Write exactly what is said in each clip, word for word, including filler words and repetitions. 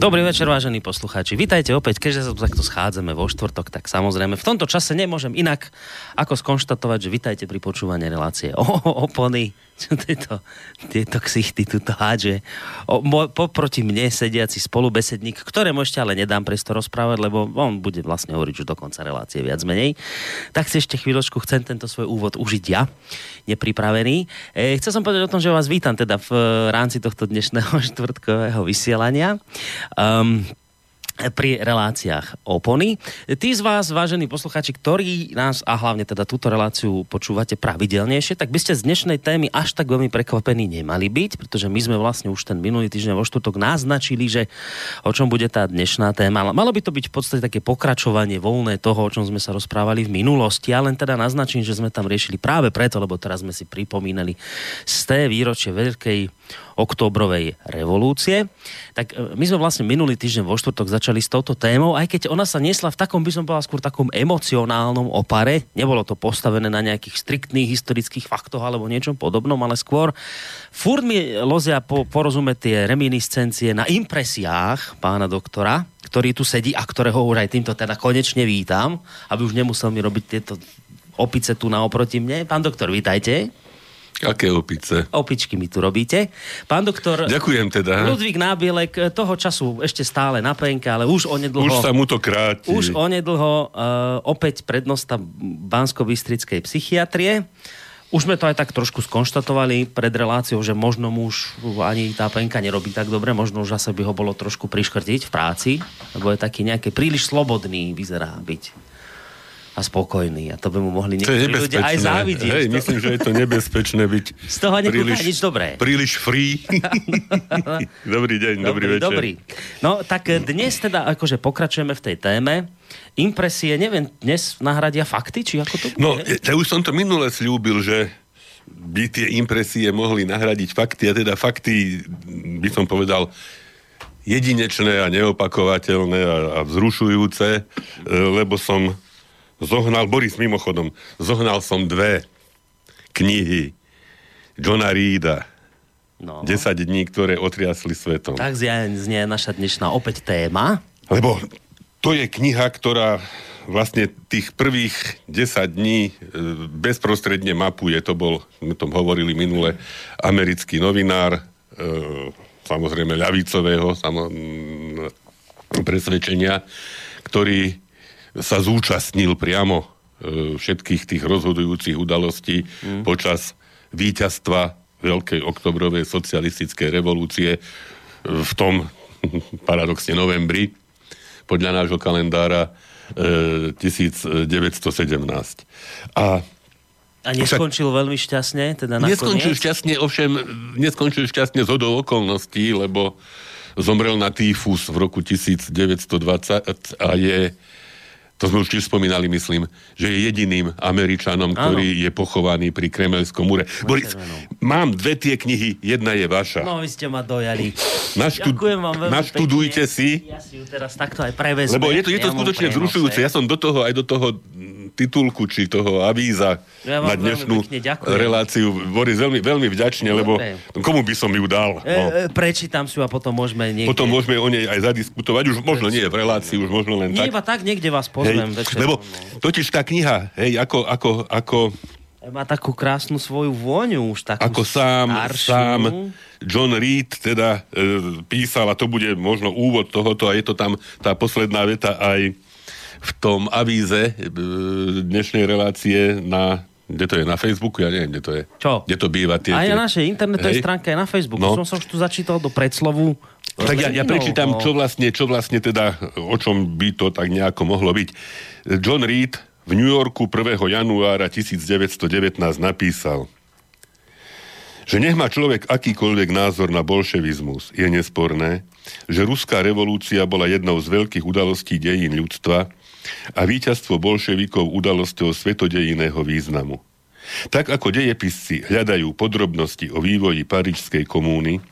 Dobrý večer, vážení poslucháči. Vítajte opäť, keďže sa takto schádzame vo štvrtok, tak samozrejme v tomto čase nemôžem inak ako skonštatovať, že vítajte pri počúvaní relácie o Opony, čo tieto, tieto ksichty tuto hádže. O, mo, poproti mne sediaci spolubesedník, ktorému ešte ale nedám priestor rozprávať, lebo on bude vlastne hovoriť už do konca relácie viac menej. Tak si ešte chvíľočku chcem tento svoj úvod užiť ja, nepripravený. E, chcel som povedať o tom, že vás vítam teda v rámci tohto dnešného štvrtkového vysielania. Um, pri reláciách Opony. Tí z vás, vážení poslucháči, ktorí nás a hlavne teda túto reláciu počúvate pravidelnejšie, tak by ste z dnešnej témy až tak veľmi prekvapení nemali byť, pretože my sme vlastne už ten minulý týždeň vo štvrtok naznačili, že o čom bude tá dnešná téma. Malo by to byť v podstate také pokračovanie voľné toho, o čom sme sa rozprávali v minulosti. Ja len teda naznačím, že sme tam riešili práve preto, lebo teraz sme si pripomínali sté výročie veľkej októbrovej revolúcie. Tak my sme vlastne minulý týždeň vo štvrtok začali s touto témou, aj keď ona sa nesla v takom, by som povedal, skôr takom emocionálnom opare. Nebolo to postavené na nejakých striktných historických faktoch alebo niečom podobnom, ale skôr furt mi lozia po, porozume tie reminiscencie na impresiách pána doktora, ktorý tu sedí a ktorého už aj týmto teda konečne vítam, aby už nemusel mi robiť tieto opice tu naoproti mne. Pán doktor, vítajte. Aké opice? Opičky mi tu robíte. Pán doktor... Ďakujem teda. Ludvík Nábělek, toho času ešte stále na penke, ale už onedlho... Už sa mu to kráti. Už onedlho uh, opäť prednosta banskobystrickej psychiatrie. Už sme to aj tak trošku skonštatovali pred reláciou, že možno mu už ani tá penka nerobí tak dobre, možno už asi by ho bolo trošku priškrtiť v práci, lebo je taký nejaký príliš slobodný, vyzerá byť. A spokojný. A to by mu mohli niektorí ľudia aj závidieť. Hej, myslím, že je to nebezpečné byť z toho príliš, nič dobré. Príliš free. Dobrý deň, dobrý, dobrý večer. Dobrý. No tak dnes teda akože pokračujeme v tej téme. Impresie, neviem, dnes nahradia fakty? Či ako to bude? No, ja už som to minule sľúbil, že by tie impresie mohli nahradiť fakty. A teda fakty, by som povedal, jedinečné a neopakovateľné a, a vzrušujúce, lebo som Zohnal, Boris, mimochodom, zohnal som dve knihy Johna Reeda. No. desať dní, ktoré otriasli svetom. Tak znie naša dnešná opäť téma. Lebo to je kniha, ktorá vlastne tých prvých desať dní bezprostredne mapuje. To bol, my tom hovorili minule, americký novinár, samozrejme ľavicového presvedčenia, ktorý sa zúčastnil priamo e, všetkých tých rozhodujúcich udalostí mm. počas víťazstva Veľkej oktobrovej socialistickej revolúcie e, v tom paradoxne novembri podľa nášho kalendára e, devätnásť sedemnásť. A, A neskončil však, veľmi šťastne? Teda neskončil šťastne, ovšem neskončil šťastne zhodou okolností, lebo zomrel na týfus v roku devätnásť dvadsať a je to sme už tiež spomínali, myslím, že je jediným Američanom, ktorý ano. Je pochovaný pri Kremeľskom múre. Boris, mám dve tie knihy, jedna je vaša. No, vy ste ma dojali. Naštud... Ďakujem vám veľmi Naštudujte pekne. Si. Ja si ju teraz takto aj prevezme. Lebo je to, je to ja skutočne vzrušujúce. Ja som do toho, aj do toho titulku, či toho avíza ja na dnešnú reláciu. Boris, veľmi, veľmi vďačne, lebo komu by som ju dal? No. E, prečítam si ju a potom môžeme niekde... Potom môžeme o nej aj zadiskutovať. Už možno nie v relácii, už možno len tak. Nie iba tak, niekde vás pozrieť. Hej, lebo totiž tá kniha, hej, ako, ako, ako... Má takú krásnu svoju vôňu už, takú Ako sám, staršiu. sám John Reed teda e, písal, a to bude možno úvod tohoto, a je to tam tá posledná veta aj v tom avíze e, dnešnej relácie na... Kde to je? Na Facebooku? Ja neviem, kde to je. Čo? Kde to býva? Tie, aj tie... na našej internetovej stránke je na Facebooku. No. Som som tu začítal do predslovu. Tak ja, ja prečítam, čo vlastne, čo vlastne teda, o čom by to tak nejako mohlo byť. John Reed v New Yorku prvého januára devätnásť devätnásť napísal, že nech má človek akýkoľvek názor na bolševizmus, je nesporné, že ruská revolúcia bola jednou z veľkých udalostí dejín ľudstva a víťazstvo bolševikov udalosťou svetodejinného významu. Tak ako dejepisci hľadajú podrobnosti o vývoji Parížskej komúny,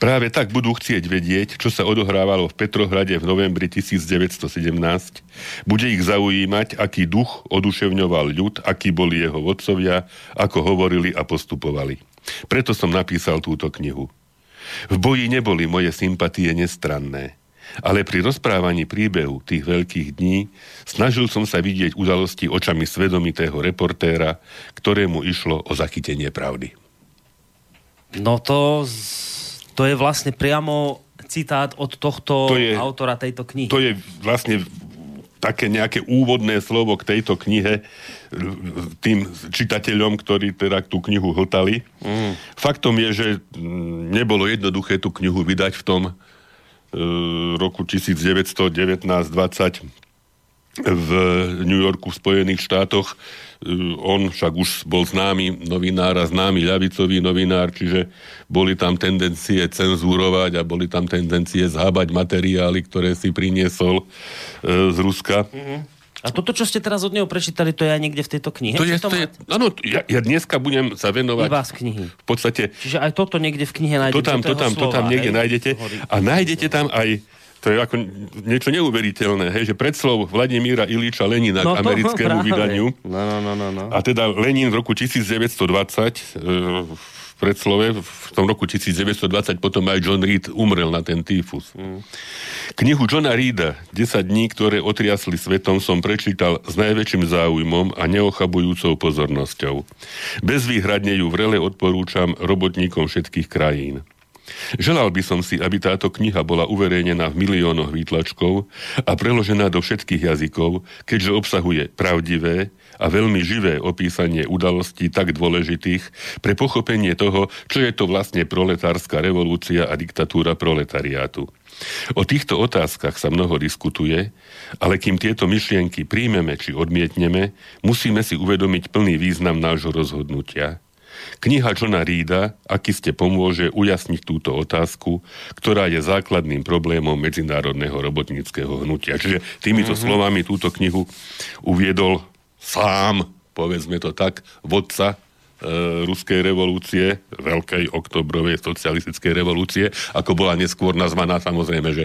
práve tak budú chcieť vedieť, čo sa odohrávalo v Petrohrade v novembri devätnásť sedemnásť. Bude ich zaujímať, aký duch oduševňoval ľud, akí boli jeho vodcovia, ako hovorili a postupovali. Preto som napísal túto knihu. V boji neboli moje sympatie nestranné. Ale pri rozprávaní príbehu tých veľkých dní snažil som sa vidieť udalosti očami svedomitého reportéra, ktorému išlo o zachytenie pravdy. No to, to je vlastne priamo citát od tohto to je, autora tejto knihy. To je vlastne také nejaké úvodné slovo k tejto knihe tým čitateľom, ktorí teda tú knihu hltali. Mm. Faktom je, že nebolo jednoduché tú knihu vydať v tom roku devätnásť devätnásť dvadsať v New Yorku v Spojených štátoch. On však už bol známy novinár a známy ľavicový novinár, čiže boli tam tendencie cenzúrovať a boli tam tendencie zhábať materiály, ktoré si priniesol z Ruska. Mm-hmm. A toto, čo ste teraz od neho prečítali, to je aj niekde v tejto knihe? To je, to je, áno, ja, ja dneska budem sa venovať iba z knihy. V podstate... Čiže aj toto niekde v knihe nájdete. To tam, to tam, slova, to tam niekde hej, nájdete. A nájdete tam aj, to je ako niečo neuveriteľné, hej, že predslov Vladimíra Iliča Lenina no, k americkému práve. vydaniu. No, no, no, no, no. A teda Lenin v roku devätnásť dvadsať e, v predslove, v tom roku devätnásť dvadsať potom aj John Reed umrel na ten týfus. Knihu Johna Reeda desať dní, ktoré otriasli svetom, som prečítal s najväčším záujmom a neochabujúcou pozornosťou. Bezvýhradne ju vrele odporúčam robotníkom všetkých krajín. Želal by som si, aby táto kniha bola uverejnená v miliónoch výtlačkov a preložená do všetkých jazykov, keďže obsahuje pravdivé a veľmi živé opísanie udalostí tak dôležitých pre pochopenie toho, čo je to vlastne proletárska revolúcia a diktatúra proletariátu. O týchto otázkach sa mnoho diskutuje, ale kým tieto myšlienky príjmeme či odmietneme, musíme si uvedomiť plný význam nášho rozhodnutia. Kniha Johna Reeda, aký ste pomôže ujasniť túto otázku, ktorá je základným problémom medzinárodného robotníckeho hnutia. Čiže týmito mm-hmm. slovami túto knihu uviedol sám, povedzme to tak, vodca e, ruskej revolúcie, veľkej oktobrovej socialistickej revolúcie, ako bola neskôr nazvaná, samozrejme, že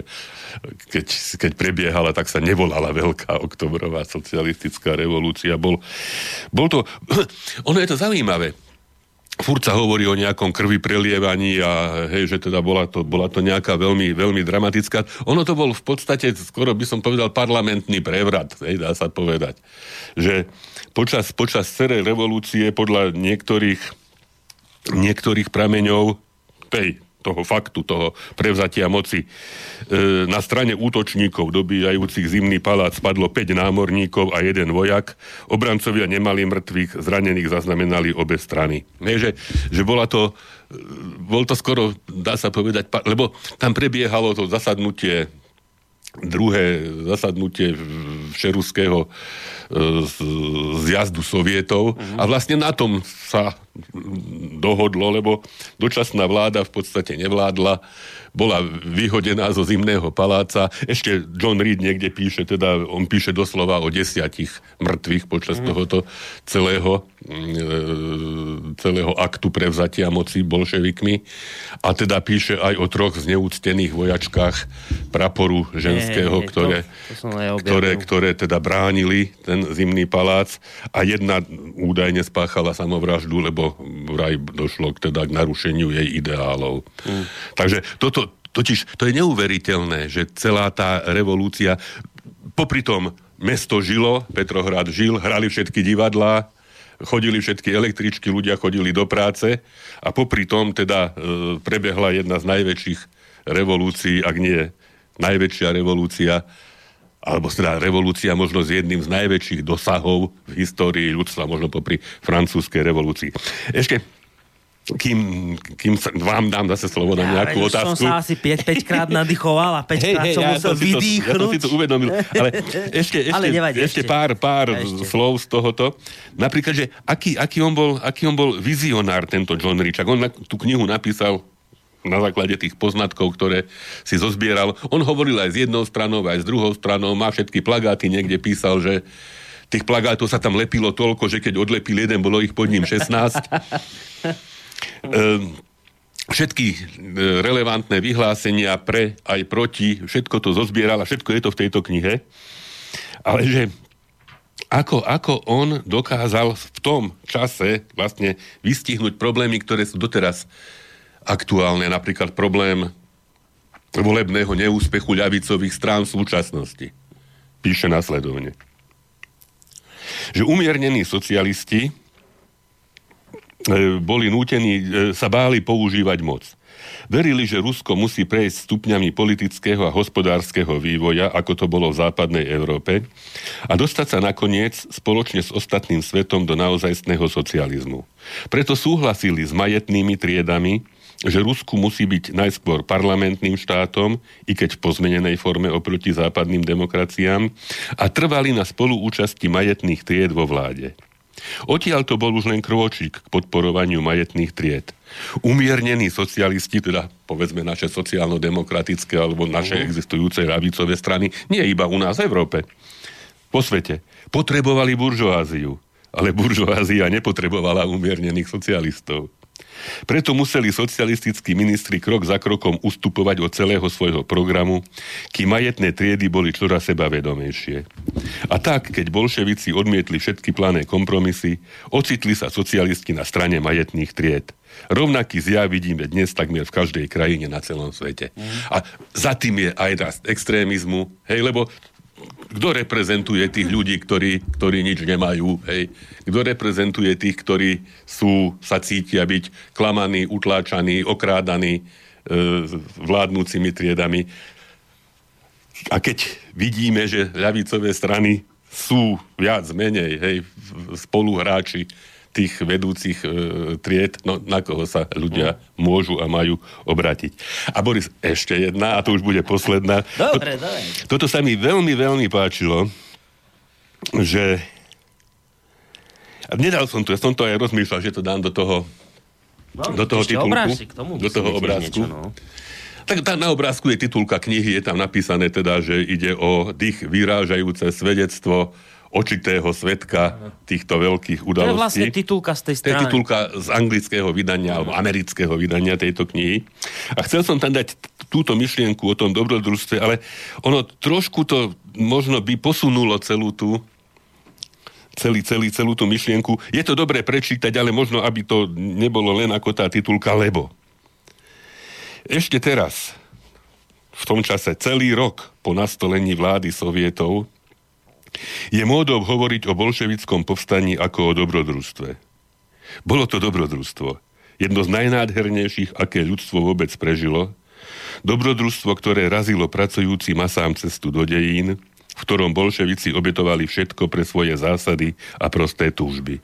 keď, keď prebiehala, tak sa nevolala veľká oktobrová socialistická revolúcia. Bol, bol to, ono je to zaujímavé. Furt sa hovorí o nejakom krvi prelievaní a hej, že teda bola to, bola to nejaká veľmi, veľmi dramatická. Ono to bol v podstate, skoro by som povedal, parlamentný prevrat, hej, dá sa povedať. Že počas, počas celej revolúcie podľa niektorých, niektorých prameňov tej, toho faktu, toho prevzatia moci. E, na strane útočníkov dobíjajúcich Zimný palác spadlo päť námorníkov a jeden vojak. Obrancovia nemali mŕtvych, zranených zaznamenali obe strany. Nie, že, že bola to, bol to skoro, dá sa povedať, lebo tam prebiehalo to zasadnutie druhé zasadnutie všeruského zjazdu sovietov mm-hmm. a vlastne na tom sa dohodlo, lebo dočasná vláda v podstate nevládla, bola vyhodená zo Zimného paláca. Ešte John Reed niekde píše, teda on píše doslova o desiatich mŕtvych počas mm-hmm. tohoto celého, celého aktu prevzatia moci bolševikmi. A teda píše aj o troch zneúctených vojačkách praporu ženského, nie, nie, nie, ktoré, to, to ktoré, ktoré teda bránili ten Zimný palác a jedna údajne spáchala samovraždu, lebo vraj došlo k, teda, k narušeniu jej ideálov. Mm. Takže toto, totiž, to je neuveriteľné, že celá tá revolúcia, popri tom mesto žilo, Petrohrad žil, hrali všetky divadlá, chodili všetky električky, ľudia chodili do práce a popri tom teda e, prebehla jedna z najväčších revolúcií, ak nie najväčšia revolúcia, alebo teda revolúcia možno s jedným z najväčších dosahov v histórii ľudstva, možno popri francúzskej revolúcii. Ešte, kým, kým sa, vám dám zase slovo na nejakú ja, otázku. Ja som sa asi päť krát nadýchoval a päť krát hey, som ja musel vydýchnuť. Ja som si to uvedomil. Ale ešte, ešte, Ale nevadí, ešte, ešte pár, pár ešte. slov z tohoto. Napríklad, že aký, aký, on bol, aký on bol vizionár tento John Reed. On na, tú knihu napísal na základe tých poznatkov, ktoré si zozbieral. On hovoril aj s jednou stranou, aj s druhou stranou, má všetky plagáty, niekde písal, že tých plagátov sa tam lepilo toľko, že keď odlepil jeden, bolo ich pod ním šestnásť. um, Všetky relevantné vyhlásenia pre aj proti, všetko to zozbieral a všetko je to v tejto knihe. Ale že Ako, ako on dokázal v tom čase vlastne vystihnúť problémy, ktoré sú doteraz aktuálne, napríklad problém volebného neúspechu ľavicových strán v súčasnosti. Píše nasledovne, že umiernení socialisti boli nútení, sa báli používať moc. Verili, že Rusko musí prejsť stupňami politického a hospodárskeho vývoja, ako to bolo v západnej Európe, a dostať sa nakoniec spoločne s ostatným svetom do naozajstného socializmu. Preto súhlasili s majetnými triedami, že Rusku musí byť najskôr parlamentným štátom, i keď v pozmenenej forme oproti západným demokraciám, a trvali na spoluúčasti majetných tried vo vláde. Odtiaľ to bol už len krôčik k podporovaniu majetných tried. Umiernení socialisti, teda povedzme naše sociálno-demokratické alebo naše existujúce ľavicové strany, nie iba u nás v Európe, po svete, potrebovali buržoáziu, ale buržoázia nepotrebovala umiernených socialistov. Preto museli socialistickí ministri krok za krokom ustupovať od celého svojho programu, kým majetné triedy boli čoraz sebavedomejšie. A tak, keď bolševici odmietli všetky plané kompromisy, ocitli sa socialisti na strane majetných tried. Rovnaký zjav vidíme dnes takmer v každej krajine na celom svete. Mm. A za tým je aj rast extrémizmu, hej, lebo kto reprezentuje tých ľudí, ktorí, ktorí nič nemajú, hej? Kto reprezentuje tých, ktorí sú, sa cítia byť klamaní, utláčaní, okrádaní e, vládnúcimi triedami. A keď vidíme, že ľavicové strany sú viac menej, hej, spoluhráči tých vedúcich e, tried, no na koho sa ľudia môžu a majú obratiť. A Boris, ešte jedna, a to už bude posledná. Dobre, to, dobre. Toto sa mi veľmi, veľmi páčilo, že a nedal som to, ja som to aj rozmýšľal, že to dám do toho no, do toho titulku, obrázky, k tomu do toho obrázku. Niečo, no. Tak tá, na obrázku je titulka knihy, je tam napísané teda, že ide o dých vyrážajúce svedectvo očitého svedka týchto veľkých udalostí. To je vlastne titulka z tej strany. To je titulka z anglického vydania, alebo amerického vydania tejto knihy. A chcel som tam dať túto myšlienku o tom dobrodružstve, ale ono trošku to možno by posunulo celú tú celý, celý, celú tú myšlienku. Je to dobre prečítať, ale možno, aby to nebolo len ako tá titulka, lebo ešte teraz, v tom čase, celý rok po nastolení vlády sovietov, je módou hovoriť o bolševickom povstaní ako o dobrodružstve. Bolo to dobrodružstvo. Jedno z najnádhernejších, aké ľudstvo vôbec prežilo. Dobrodružstvo, ktoré razilo pracujúcim masám cestu do dejín, v ktorom bolševici obetovali všetko pre svoje zásady a prosté túžby.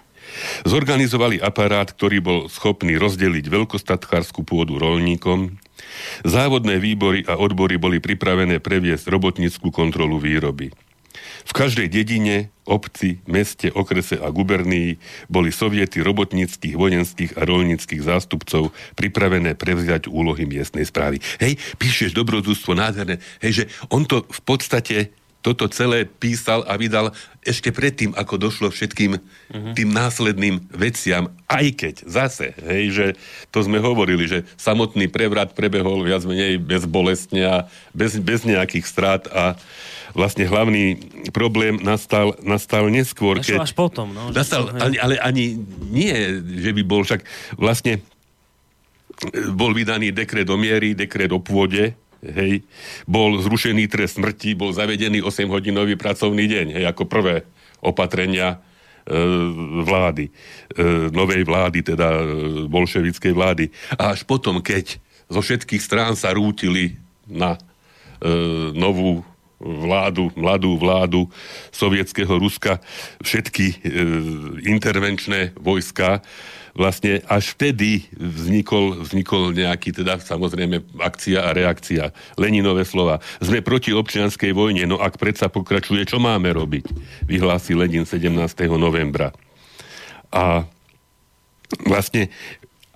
Zorganizovali aparát, ktorý bol schopný rozdeliť veľkostatkársku pôdu roľníkom. Závodné výbory a odbory boli pripravené previesť robotnícku kontrolu výroby. V každej dedine, obci, meste, okrese a gubernii boli soviety robotníckych, vojenských a roľníckych zástupcov pripravené prevziať úlohy miestnej správy. Hej, píšeš dobrodružstvo, nádherné. Hej, že on to v podstate toto celé písal a vydal ešte predtým, ako došlo všetkým uh-huh. tým následným veciam, aj keď zase, hej, že to sme hovorili, že samotný prevrat prebehol viac menej bezbolestne a bez, bez nejakých strát a vlastne hlavný problém nastal, nastal neskôr. Až, keď, až potom, no. Nastal, ale, ale ani nie, že by bol však vlastne bol vydaný dekret o miery, dekret o pôde, hej, bol zrušený trest smrti, bol zavedený osemhodinový pracovný deň, hej, ako prvé opatrenia e, vlády, e, novej vlády, teda bolševickej vlády. A až potom, keď zo všetkých strán sa rútili na e, novú vládu, mladú vládu sovietského Ruska, všetky e, intervenčné vojska, vlastne až vtedy vznikol, vznikol nejaký, teda samozrejme, akcia a reakcia. Leninové slova. Sme proti občianskej vojne, no ak predsa pokračuje, čo máme robiť? Vyhlási Lenin sedemnásteho novembra. A vlastne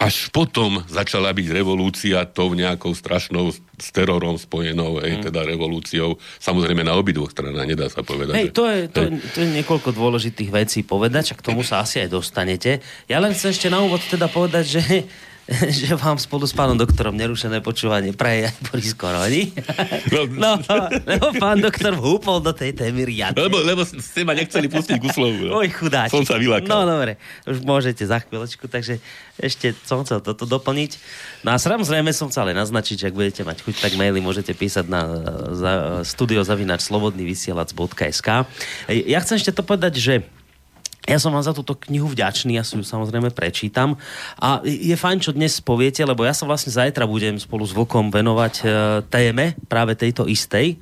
až potom začala byť revolúcia tou nejakou strašnou s terorom spojenou, hej, teda revolúciou. Samozrejme na obidvoch stranách, nedá sa povedať. Hej, to, je, to, je, to je niekoľko dôležitých vecí povedať, a k tomu sa asi aj dostanete. Ja len chcem ešte na úvod teda povedať, že že vám spolu s pánom doktorom nerušené počúvanie praje aj Boris Koróni. No, lebo pán doktor vhúpol do tej témy riadne. Lebo, lebo ste ma nechceli pustiť k úslovu. Oj, chudáči. Som sa vylákal. No, dobre. Už môžete za chvíľočku, takže ešte som chcel toto doplniť. No a samozrejme som chcel ale naznačiť, že ak budete mať chuť, tak maily môžete písať na za, studio zavináč slobodný vysielač bodka es ká. Ja chcem ešte to povedať, že ja som vám za túto knihu vďačný, ja si ju samozrejme prečítam a je fajn, čo dnes poviete, lebo ja sa vlastne zajtra budem spolu s Vlkom venovať e, téme práve tejto istej.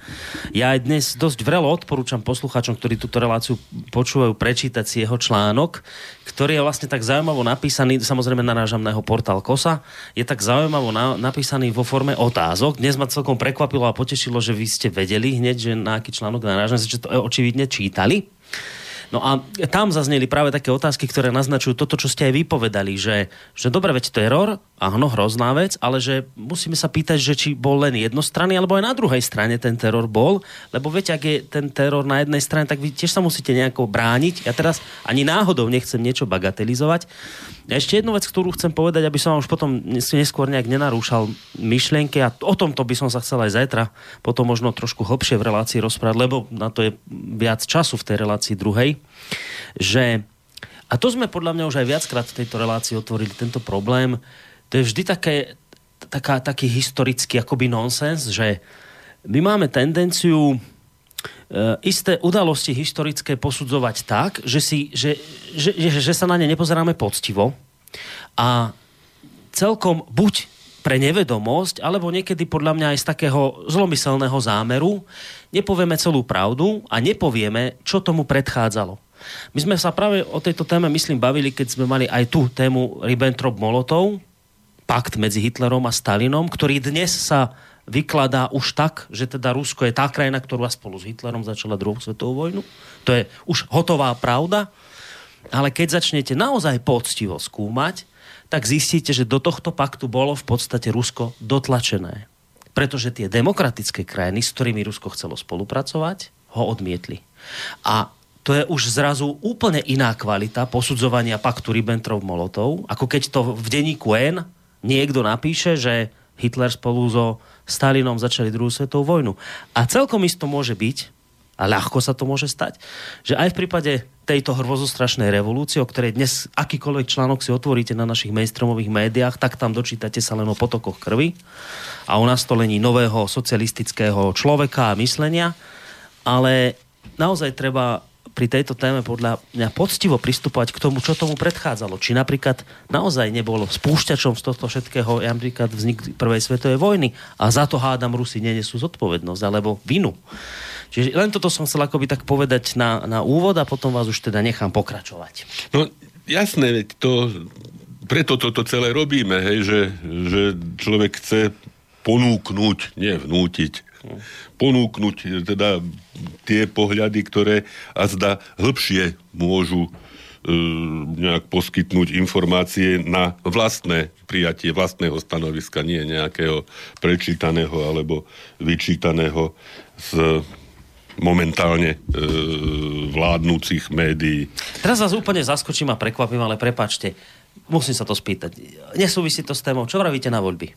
Ja aj dnes dosť vrelo odporúčam poslucháčom, ktorí túto reláciu počúvajú, prečítať si jeho článok, ktorý je vlastne tak zaujímavo napísaný, samozrejme narážam na jeho portál Kosa, je tak zaujímavo na, napísaný vo forme otázok. Dnes ma celkom prekvapilo a potešilo, že vy ste vedeli hneď, že na aký článok narážam, že to očividne čítali. No a tam zazneli práve také otázky, ktoré naznačujú toto, čo ste aj vypovedali, že, že dobre, veď teror, áno, hrozná vec, ale že musíme sa pýtať, že či bol len jednostranný, alebo aj na druhej strane ten teror bol, lebo viete, ak je ten teror na jednej strane, tak vy tiež sa musíte nejako brániť. Ja teraz ani náhodou nechcem niečo bagatelizovať. A ešte jednu vec, ktorú chcem povedať, aby som vám už potom neskôr nejak nenarúšal myšlienky, a o tomto by som sa chcel aj zajtra potom možno trošku hlbšie v relácii rozprávať, lebo na to je viac času v tej relácii druhej. Že, a to sme podľa mňa už aj viackrát v tejto relácii otvorili tento problém, to je vždy také, taká, taký historický akoby nonsens, že my máme tendenciu e, isté udalosti historické posudzovať tak, že, si, že, že, že, že sa na ne nepozeráme poctivo a celkom buď pre nevedomosť, alebo niekedy podľa mňa aj z takého zlomyselného zámeru nepovieme celú pravdu a nepovieme, čo tomu predchádzalo. My sme sa práve o tejto téme, myslím, bavili, keď sme mali aj tú tému Ribbentrop-Molotov, pakt medzi Hitlerom a Stalinom, ktorý dnes sa vykladá už tak, že teda Rusko je tá krajina, ktorá spolu s Hitlerom začala druhú svetovú vojnu. To je už hotová pravda, ale keď začnete naozaj poctivo skúmať, tak zistíte, že do tohto paktu bolo v podstate Rusko dotlačené. Pretože tie demokratické krajiny, s ktorými Rusko chcelo spolupracovať, ho odmietli. A to je už zrazu úplne iná kvalita posudzovania paktu Ribbentrop-Molotov, ako keď to v denníku N niekto napíše, že Hitler spolu so Stalinom začali druhú svetovú vojnu. A celkom isto môže byť, a ľahko sa to môže stať, že aj v prípade tejto hrvozostrašnej revolúcie, o ktorej dnes akýkoľvek článok si otvoríte na našich mainstreamových médiách, tak tam dočítate sa len o potokoch krvi a o nastolení nového socialistického človeka a myslenia. Ale naozaj treba pri tejto téme podľa mňa poctivo pristupovať k tomu, čo tomu predchádzalo. Či napríklad naozaj nebolo spúšťačom z tohto všetkého napríklad vznik prvej svetovej vojny a za to hádam Rusi nenesú zodpovednosť alebo vinu. Čiže len toto som chcel akoby tak povedať na, na úvod a potom vás už teda nechám pokračovať. No jasné, veď to, preto toto celé robíme, hej, že, že človek chce ponúknuť, nie vnútiť, ponúknuť teda tie pohľady, ktoré azda hĺbšie môžu e, nejak poskytnúť informácie na vlastné prijatie, vlastného stanoviska, nie nejakého prečítaného alebo vyčítaného z momentálne e, vládnúcich médií. Teraz vás úplne zaskočím a prekvapím, ale prepáčte, musím sa to spýtať. Nesúvisí to s témou. Čo vravíte na voľby?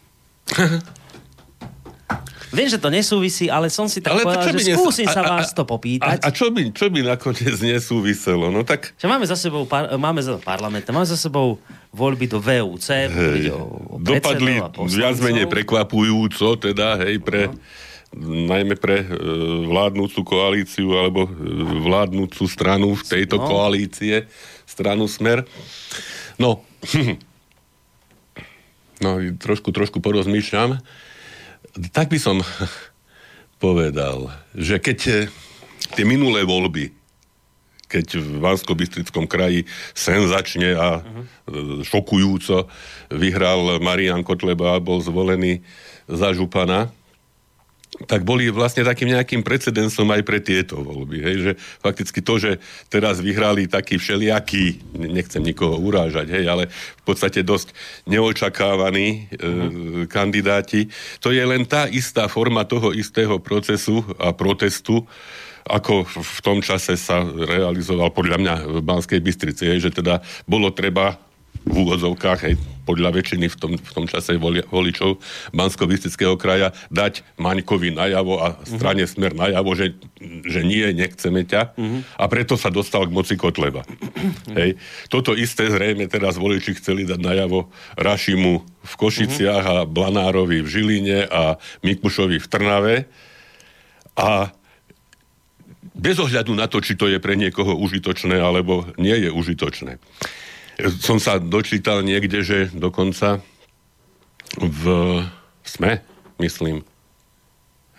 Viem, že to nesúvisí, ale som si tak ale povedal, že skúsim nes... sa vás a, a, to popýtať. A, a čo, by, čo by nakoniec nesúviselo? No tak... Čo máme za sebou par... máme za parlament, máme za sebou voľby do V U C, hej, o, o dopadli viac menej prekvapujúco, teda, hej, pre... No. najmä pre e, vládnúcu koalíciu alebo e, vládnúcu stranu v tejto no. koalície, stranu Smer. No, no trošku, trošku porozmýšľam. Tak by som povedal, že keď tie minulé voľby, keď v Banskobystrickom kraji senzačne a uh-huh. šokujúco vyhral Marián Kotleba a bol zvolený za župana, tak boli vlastne takým nejakým precedensom aj pre tieto voľby. Hej? Že fakticky to, že teraz vyhrali takí všelijakí, nechcem nikoho urážať, hej, ale v podstate dosť neočakávaní e, kandidáti, to je len tá istá forma toho istého procesu a protestu, ako v tom čase sa realizoval podľa mňa v Banskej Bystrici, hej? Že teda bolo treba v úvodzovkách, hej, podľa väčšiny v tom, v tom čase voli, voličov Banskobystrického kraja, dať Maňkovi najavo a strane uh-huh. Smer najavo, že, že nie, nechceme ťa. Uh-huh. A preto sa dostal k moci Kotleba. Uh-huh. Hej. Toto isté zrejme teraz voliči chceli dať najavo Rašimu v Košiciach uh-huh. a Blanárovi v Žiline a Mikušovi v Trnave. A bez ohľadu na to, či to je pre niekoho užitočné, alebo nie je užitočné. Som sa dočítal niekde, že dokonca v SME, myslím,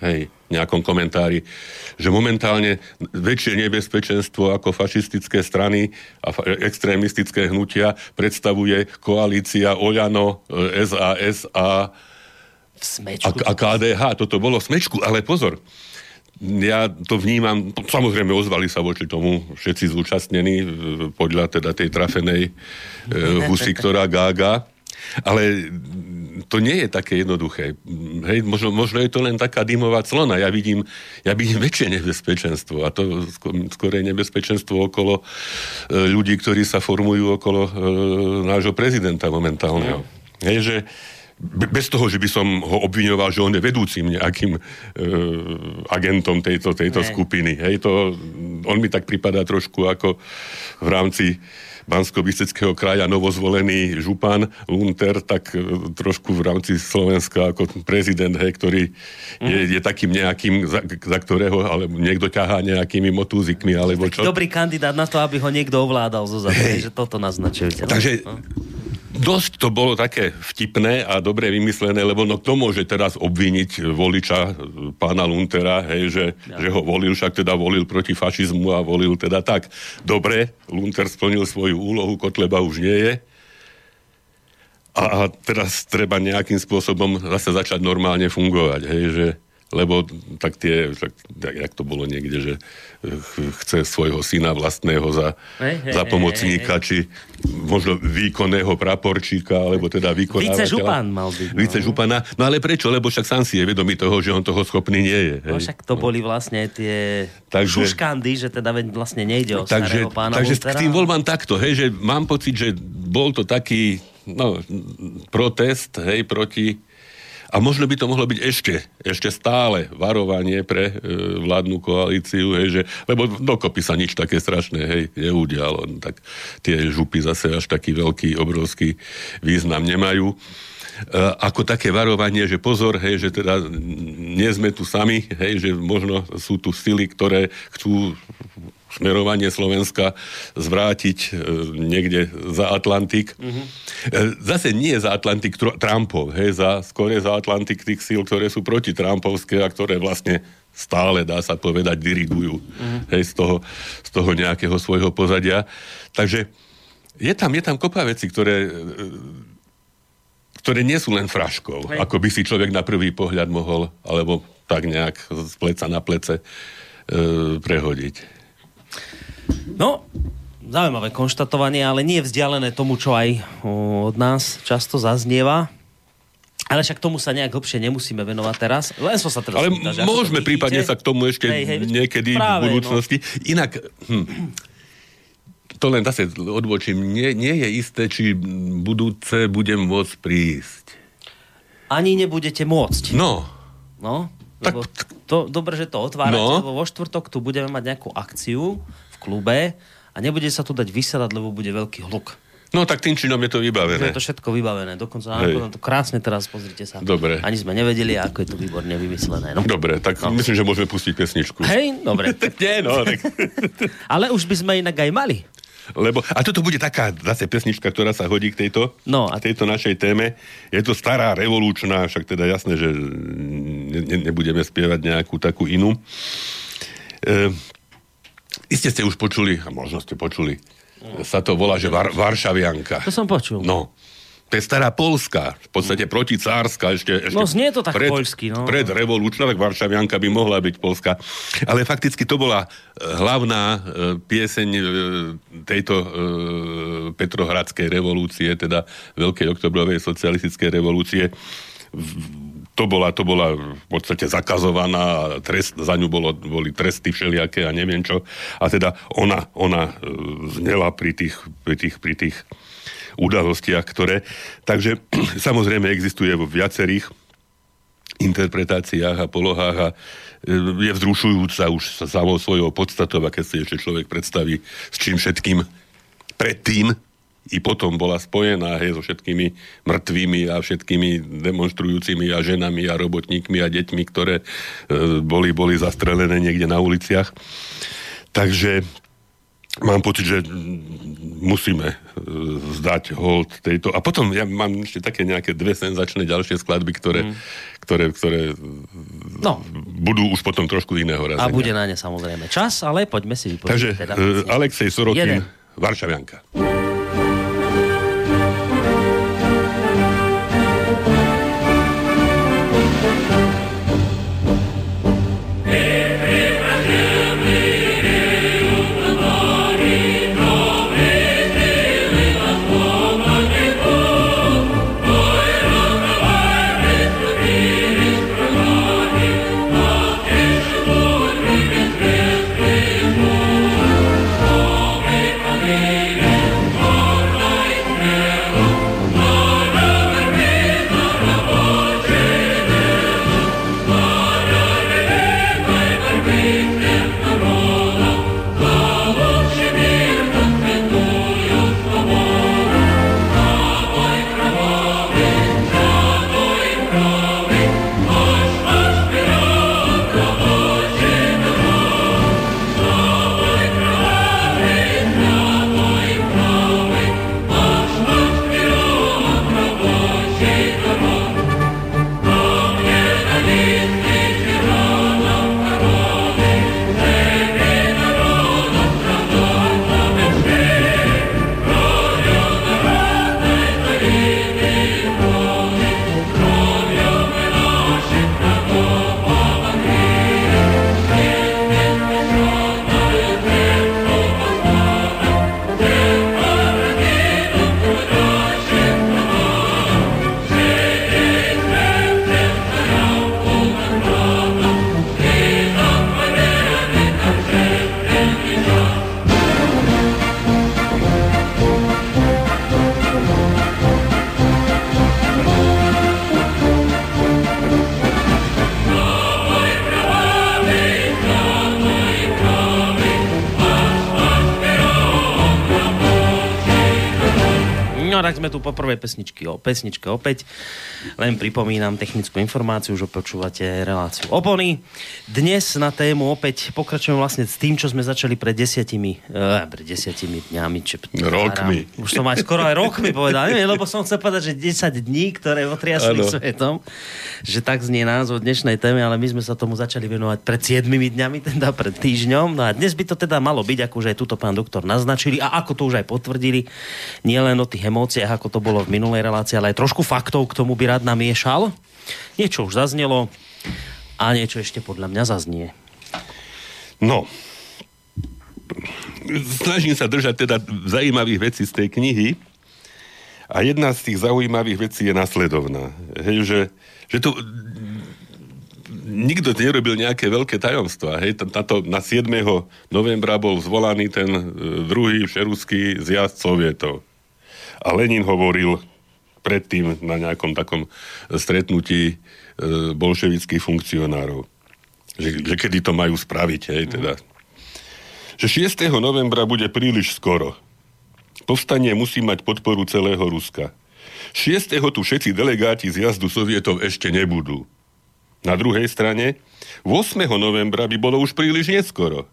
hej, nejakom komentári, že momentálne väčšie nebezpečenstvo ako fašistické strany a fa- extrémistické hnutia predstavuje koalícia Oľano, es a es a, a, a ká dé há. Toto bolo v smečku, ale pozor. Ja to vnímam, samozrejme ozvali sa voči tomu všetci zúčastnení podľa teda tej trafenej e, husy, ktorá gága. Ale to nie je také jednoduché. Hej, možno, možno je to len taká dymová clona. Ja vidím, ja vidím väčšie nebezpečenstvo a to skôr je nebezpečenstvo okolo e, ľudí, ktorí sa formujú okolo e, nášho prezidenta momentálneho. Mm. Hej, že bez toho, že by som ho obviňoval, že on je vedúcim nejakým e, agentom tejto, tejto skupiny. Hej, to, on mi tak pripadá trošku ako v rámci Banskobystrického kraja novozvolený župan Lunter, tak e, trošku v rámci Slovenska ako prezident, hej, ktorý mm. je, je takým nejakým, za, za ktorého ale niekto ťahá nejakými motúzikmi. Alebo čo. Dobrý kandidát na to, aby ho niekto ovládal zo zadu, hey. Že toto naznačujete. Takže... No? Dosť to bolo také vtipné a dobre vymyslené, lebo no kto môže teraz obviniť voliča pána Luntera, hej, že, ja. že ho volil, však teda volil proti fašizmu a volil teda tak. Dobre, Lunter splnil svoju úlohu, Kotleba už nie je. A, a teraz treba nejakým spôsobom zase začať normálne fungovať, hej, že... Lebo tak tie, tak, jak to bolo niekde, že chce svojho syna vlastného za, hey, hey, za pomocníka, hey, hey, hey. Či možno výkonného praporčíka, alebo teda vykonávateľa. Vicežupan mal byť. Vicežupana. No ale prečo? Lebo však sám si je vedomý toho, že on toho schopný nie je. Hej. No však to boli vlastne tie takže, šuškandy, že teda vlastne nejde o takže, starého pána. Takže Luntera. K tým voľbám takto, hej, že mám pocit, že bol to taký no, protest, hej, proti... A možno by to mohlo byť ešte, ešte stále varovanie pre e, vládnu koalíciu, hej, že, lebo dokopy sa nič také strašné, hej, neudialo, tak tie župy zase až taký veľký, obrovský význam nemajú. E, ako také varovanie, že pozor, hej, že teda nie sme tu sami, hej, že možno sú tu sily, ktoré chcú smerovanie Slovenska zvrátiť e, niekde za Atlantik. Mm-hmm. E, zase nie za Atlantik tr- Trumpov, hej, za, skôr za Atlantik tých síl, ktoré sú proti Trumpovské a ktoré vlastne stále, dá sa povedať, dirigujú mm-hmm. hej, z toho, z toho nejakého svojho pozadia. Takže je tam, je tam kopa vecí, ktoré... E, ktoré nie sú len fraškou, hej. Ako by si človek na prvý pohľad mohol, alebo tak nejak z pleca na plece e, prehodiť. No, zaujímavé konštatovanie, ale nie vzdialené tomu, čo aj od nás často zaznieva. Ale však tomu sa nejak hlbšie nemusíme venovať teraz. Len som sa teraz ale spýta, že môžeme prípadne sa k tomu ešte hej, hej, niekedy práve, v budúcnosti. No. Inak... Hm. To len zase odbočím. Nie, nie je isté, či budúce budem môcť prísť. Ani nebudete môcť. No. No. Tak, to, dobre, že to otvárate, no. Lebo vo štvrtok tu budeme mať nejakú akciu v klube a nebude sa tu dať vysadať, lebo bude veľký hluk. No tak tým činom je to vybavené. Je to všetko vybavené. Dokonca nám to krásne teraz, pozrite sa. Dobre. Ani sme nevedeli, ako je to výborne vymyslené. No. Dobre, tak no. Myslím, že môžeme pustiť pesničku. Hej, dobre. Nie, no. Tak... Ale už by sme inak aj mali. Lebo, a toto bude taká zase pesnička, ktorá sa hodí k tejto, no, a... tejto našej téme. Je to stará, revolučná, však teda jasné, že ne, nebudeme spievať nejakú takú inú. E, iste ste už počuli, a možno ste počuli, no. Sa to volá, že Var, Varšavianka. To som počul. No, to je stará Polska, v podstate no. Proticárska. Ešte, ešte no znie to tak pred, poľsky. No. Pred revolučná, tak Varšavianka by mohla byť Polska. Ale fakticky to bola hlavná pieseň tejto Petrohradskej revolúcie, teda Veľkej oktobrovej socialistickej revolúcie. To bola, to bola v podstate zakazovaná, trest, za ňu bolo, boli tresty všelijaké a neviem čo. A teda ona, ona znela pri tých, pri tých, pri tých udalostiach, ktoré... Takže samozrejme existuje vo viacerých interpretáciách a polohách a je vzrušujúca už sa samou svojou podstatou, a keď si ešte človek predstaví, s čím všetkým predtým i potom bola spojená, hej, so všetkými mŕtvými a všetkými demonstrujúcimi a ženami a robotníkmi a deťmi, ktoré e, boli, boli zastrelené niekde na uliciach. Takže mám pocit, že musíme zdať hold tejto. A potom ja mám ešte také nejaké dve senzačné ďalšie skladby, ktoré, mm. ktoré, ktoré no. budú už potom trošku iného razenia. A bude na ne samozrejme čas, ale poďme si vypočuť. Takže teda, Alexej Sorokin, jeden. Varšavianka. Tu po prvej pesničky, o pesničke opäť. Len pripomínam technickú informáciu, že počúvate reláciu Opony. Dnes na tému opäť pokračujem vlastne s tým, čo sme začali pred desiatimi, eh, pred desiatimi dňami. Či, rokmi. Už som aj skoro aj rokmi povedal, neviem, lebo som chcel povedať, že desať dní, ktoré otriasli svetom, že tak znie názov dnešnej témy, ale my sme sa tomu začali venovať pred siedmimi dňami, teda pred týždňom. No a dnes by to teda malo byť, ako už aj tuto pán doktor naznačili a ako to už aj potvrdili, nielen o tých emóciách, ako to bolo v minulej relácii, ale aj trošku faktov k tomu by rád namiešal. Niečo už zaznelo a niečo ešte podľa mňa zaznie. No. Snažím sa držať teda zaujímavých vecí z tej knihy a jedna z tých zaujímavých vecí je nasledovná. Hej, že, že tu nikto nerobil nejaké veľké tajomstvá. Hej, táto, na siedmeho novembra bol zvolaný ten druhý všeruský zjazd sovietov. A Lenin hovoril predtým na nejakom takom stretnutí bolševických funkcionárov. Že, že kedy to majú spraviť, hej, teda. Že šiesteho novembra bude príliš skoro. Povstanie musí mať podporu celého Ruska. šiesteho tu všetci delegáti z jazdu sovietov ešte nebudú. Na druhej strane, ôsmeho novembra by bolo už príliš neskoro.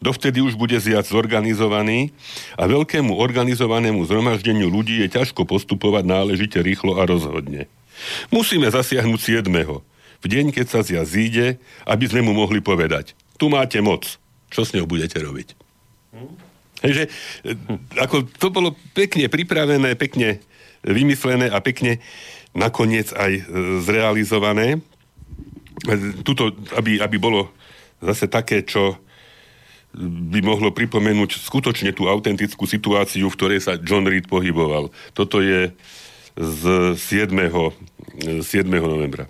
Dovtedy už bude zjazd zorganizovaný a veľkému organizovanému zhromaždeniu ľudí je ťažko postupovať náležite rýchlo a rozhodne. Musíme zasiahnuť siedmeho v deň, keď sa zjazd zíde, aby sme mu mohli povedať: tu máte moc, čo s ňou budete robiť? Hm? Takže ako to bolo pekne pripravené, pekne vymyslené a pekne nakoniec aj zrealizované. Tuto, aby, aby bolo zase také, čo by mohlo pripomenúť skutočne tú autentickú situáciu, v ktorej sa John Reed pohyboval. Toto je z siedmeho novembra.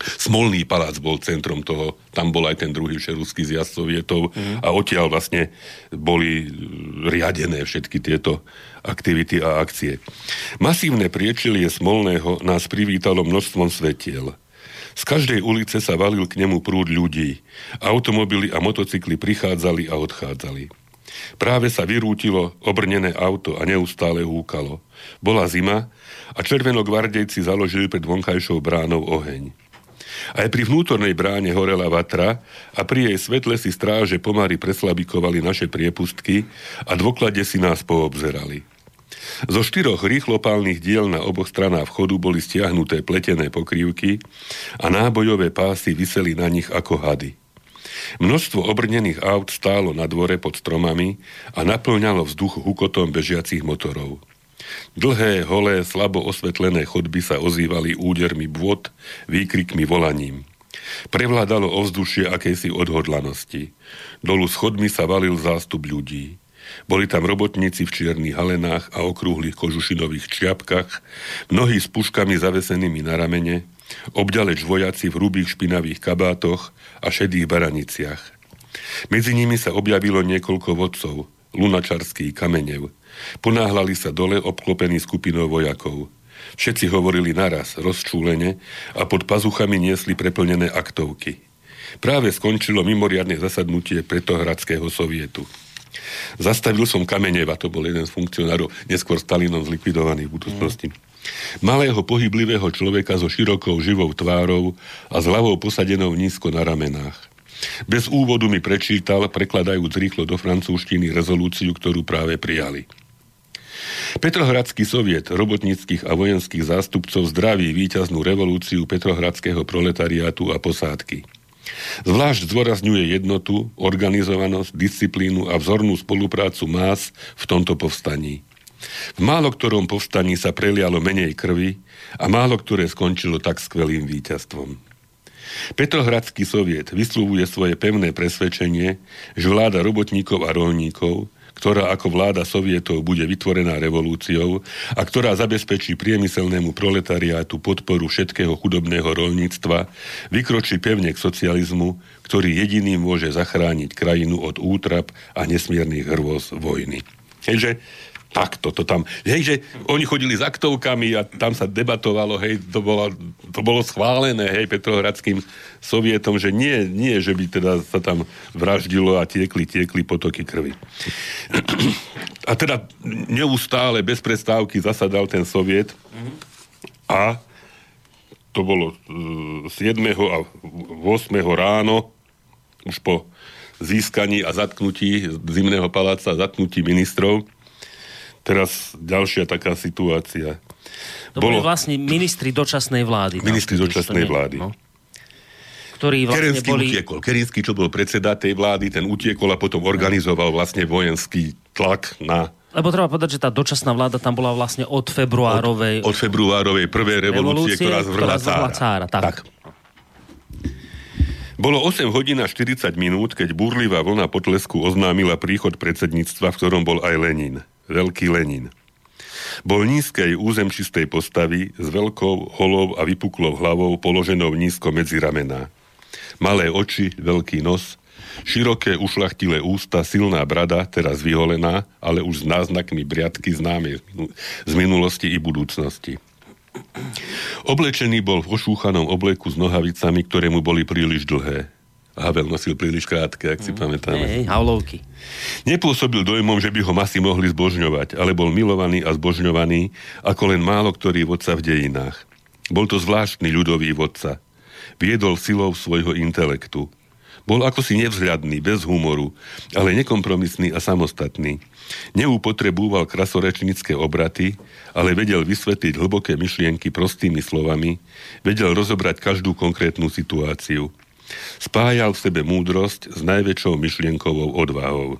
Smolný palác bol centrom toho, tam bol aj ten druhý všeruský zjazd sovietov mm. a odtiaľ vlastne boli riadené všetky tieto aktivity a akcie. Masívne priečelie Smolného nás privítalo množstvom svetiel. Z každej ulice sa valil k nemu prúd ľudí. Automobily a motocykly prichádzali a odchádzali. Práve sa vyrútilo obrnené auto a neustále húkalo. Bola zima a červenogvardejci založili pred vonkajšou bránou oheň. Aj pri vnútornej bráne horela vatra a pri jej svetle si stráže pomaly preslabikovali naše priepustky a dôklade si nás poobzerali. Zo štyroch rýchlopálnych diel na oboch stranách vchodu boli stiahnuté pletené pokrývky a nábojové pásy viseli na nich ako hady. Množstvo obrnených aut stálo na dvore pod stromami a naplňalo vzduch hukotom bežiacich motorov. Dlhé, holé, slabo osvetlené chodby sa ozývali údermi bôd, výkrikmi, volaním. Prevládalo ovzdušie akejsi odhodlanosti. Dolu schodmi sa valil zástup ľudí. Boli tam robotníci v čiernych halenách a okrúhlych kožušinových čiapkach, mnohí s puškami zavesenými na ramene, obďaleč vojaci v hrubých špinavých kabátoch a šedých baraniciach. Medzi nimi sa objavilo niekoľko vodcov, Lunačarský, Kamenev. Ponáhľali sa dole obklopení skupinou vojakov. Všetci hovorili naraz, rozčúlene a pod pazuchami niesli preplnené aktovky. Práve skončilo mimoriadne zasadnutie Pretohradského sovietu. Zastavil som Kameneva, to bol jeden z funkcionárov, neskôr Stalinom zlikvidovaný v budúcnosti. Mm. Malého pohyblivého človeka so širokou živou tvárou a s hlavou posadenou nízko na ramenách. Bez úvodu mi prečítal, prekladajúc rýchlo do francúzštiny rezolúciu, ktorú práve prijali. Petrohradský soviet robotníckych a vojenských zástupcov zdraví víťaznú revolúciu petrohradského proletariátu a posádky. Zvlášť zdôrazňuje jednotu, organizovanosť, disciplínu a vzornú spoluprácu más v tomto povstaní. V máloktorom povstaní sa prelialo menej krvi a málo ktoré skončilo tak skvelým víťazstvom. Petrohradský soviet vyslovuje svoje pevné presvedčenie, že vláda robotníkov a roľníkov, ktorá ako vláda sovietov bude vytvorená revolúciou a ktorá zabezpečí priemyselnému proletariátu podporu všetkého chudobného roľníctva, vykročí pevne k socializmu, ktorý jediný môže zachrániť krajinu od útrap a nesmiernych hrôz vojny. Hejže, takto to tam... Hejže, oni chodili s aktovkami a tam sa debatovalo, hej, to bolo, to bolo schválené, hej, Petrohradským sovietom, že nie, nie, že by teda sa tam vraždilo a tiekli, tiekli potoky krvi. A teda neustále, bez prestávky zasadal ten soviet a to bolo siedmeho a ôsmeho ráno, už po získaní a zatknutí Zimného paláca, zatknutí ministrov. Teraz ďalšia taká situácia. To bolo... boli vlastne ministri dočasnej vlády. Ministri tam, dočasnej vlády. No. Ktorý vlastne Kerenský boli... utiekol. Kerenský, čo bol predseda tej vlády, ten utiekol a potom organizoval vlastne vojenský tlak na... Lebo treba povedať, že tá dočasná vláda tam bola vlastne od februárovej... Od, od februárovej prvej revolúcie, revolúcie ktorá zvrhla cára. cára tak. tak. Bolo osem hodín a štyridsať minút, keď búrlivá vlna potlesku oznámila príchod predsedníctva, v ktorom bol aj Lenin. Veľký Lenin. Bol nízkej územčistej postavy s veľkou, holou a vypuklou hlavou položenou nízko medzi ramená. Malé oči, veľký nos, široké ušľachtilé ústa, silná brada, teraz vyholená, ale už s náznakmi briadky známe z minulosti i budúcnosti. Oblečený bol v ošúchanom obleku s nohavicami, ktoré mu boli príliš dlhé. Havel nosil príliš krátke, ak si mm, pamätáme. Hej, havlovky. Nepôsobil dojmom, že by ho masy mohli zbožňovať, ale bol milovaný a zbožňovaný, ako len málo ktorý vodca v dejinách. Bol to zvláštny ľudový vodca. Viedol silou svojho intelektu. Bol akosi nevzhľadný, bez humoru, ale nekompromisný a samostatný. Neupotrebúval krasorečnícke obraty, ale vedel vysvetliť hlboké myšlienky prostými slovami, vedel rozobrať každú konkrétnu situáciu. Spájal v sebe múdrosť s najväčšou myšlienkovou odvahou.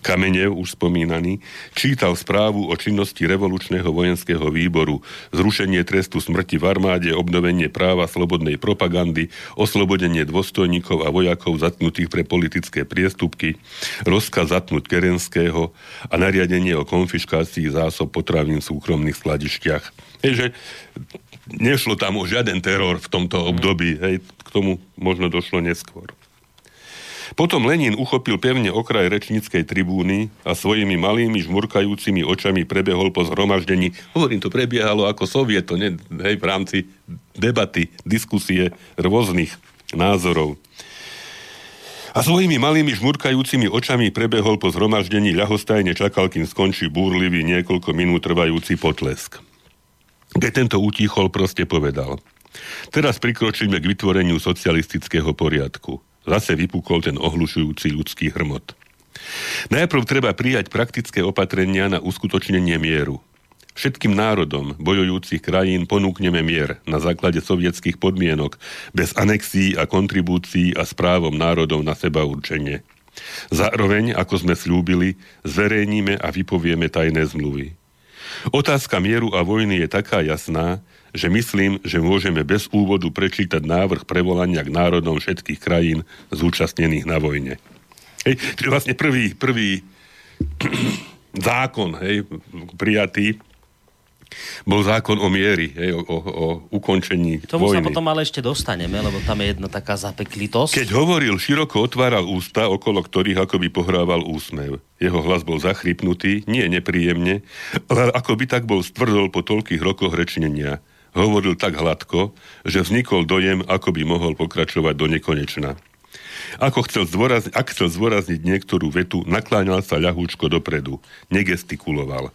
Kamenev, už spomínaný, čítal správu o činnosti revolučného vojenského výboru, zrušenie trestu smrti v armáde, obnovenie práva slobodnej propagandy, oslobodenie dôstojníkov a vojakov zatknutých pre politické priestupky, rozkaz zatknúť Kerenského a nariadenie o konfiškácii zásob potravín v súkromných skladištiach. Takže nešlo tam o žiaden teror v tomto období. Hej, k tomu možno došlo neskôr. Potom Lenin uchopil pevne okraj rečníckej tribúny a svojimi malými žmurkajúcimi očami prebehol po zhromaždení. Hovorím, to prebiehalo ako soviet, to nie, hej, v rámci debaty, diskusie rôznych názorov. A svojimi malými žmurkajúcimi očami prebehol po zhromaždení, ľahostajne čakal, kým skončí búrlivý niekoľko minút trvajúci potlesk. Keď tento utichol, proste povedal: teraz prikročíme k vytvoreniu socialistického poriadku. Zase vypukol ten ohlušujúci ľudský hrmot. Najprv treba prijať praktické opatrenia na uskutočnenie mieru. Všetkým národom bojujúcich krajín ponúkneme mier na základe sovietských podmienok, bez anexií a kontribúcií a s právom národov na seba určenie. Zároveň, ako sme sľúbili, zverejníme a vypovieme tajné zmluvy. Otázka mieru a vojny je taká jasná, že myslím, že môžeme bez úvodu prečítať návrh prevolania k národom všetkých krajín zúčastnených na vojne. Hej, čiže vlastne prvý, prvý zákon, hej, prijatý bol zákon o mieri, hej, o, o, o ukončení vojny. K tomu vojny sa potom ale ešte dostaneme, lebo tam je jedna taká zapeklitosť. Keď hovoril, široko otváral ústa, okolo ktorých akoby pohrával úsmev. Jeho hlas bol zachrypnutý, nie nepríjemne, ale akoby tak bol stvrdol po toľkých rokoch rečnenia. Hovoril tak hladko, že vznikol dojem, ako by mohol pokračovať do nekonečna. Ako chcel zdôrazniť, ak chcel zdôrazniť niektorú vetu, nakláňal sa ľahúčko dopredu, negestikuloval.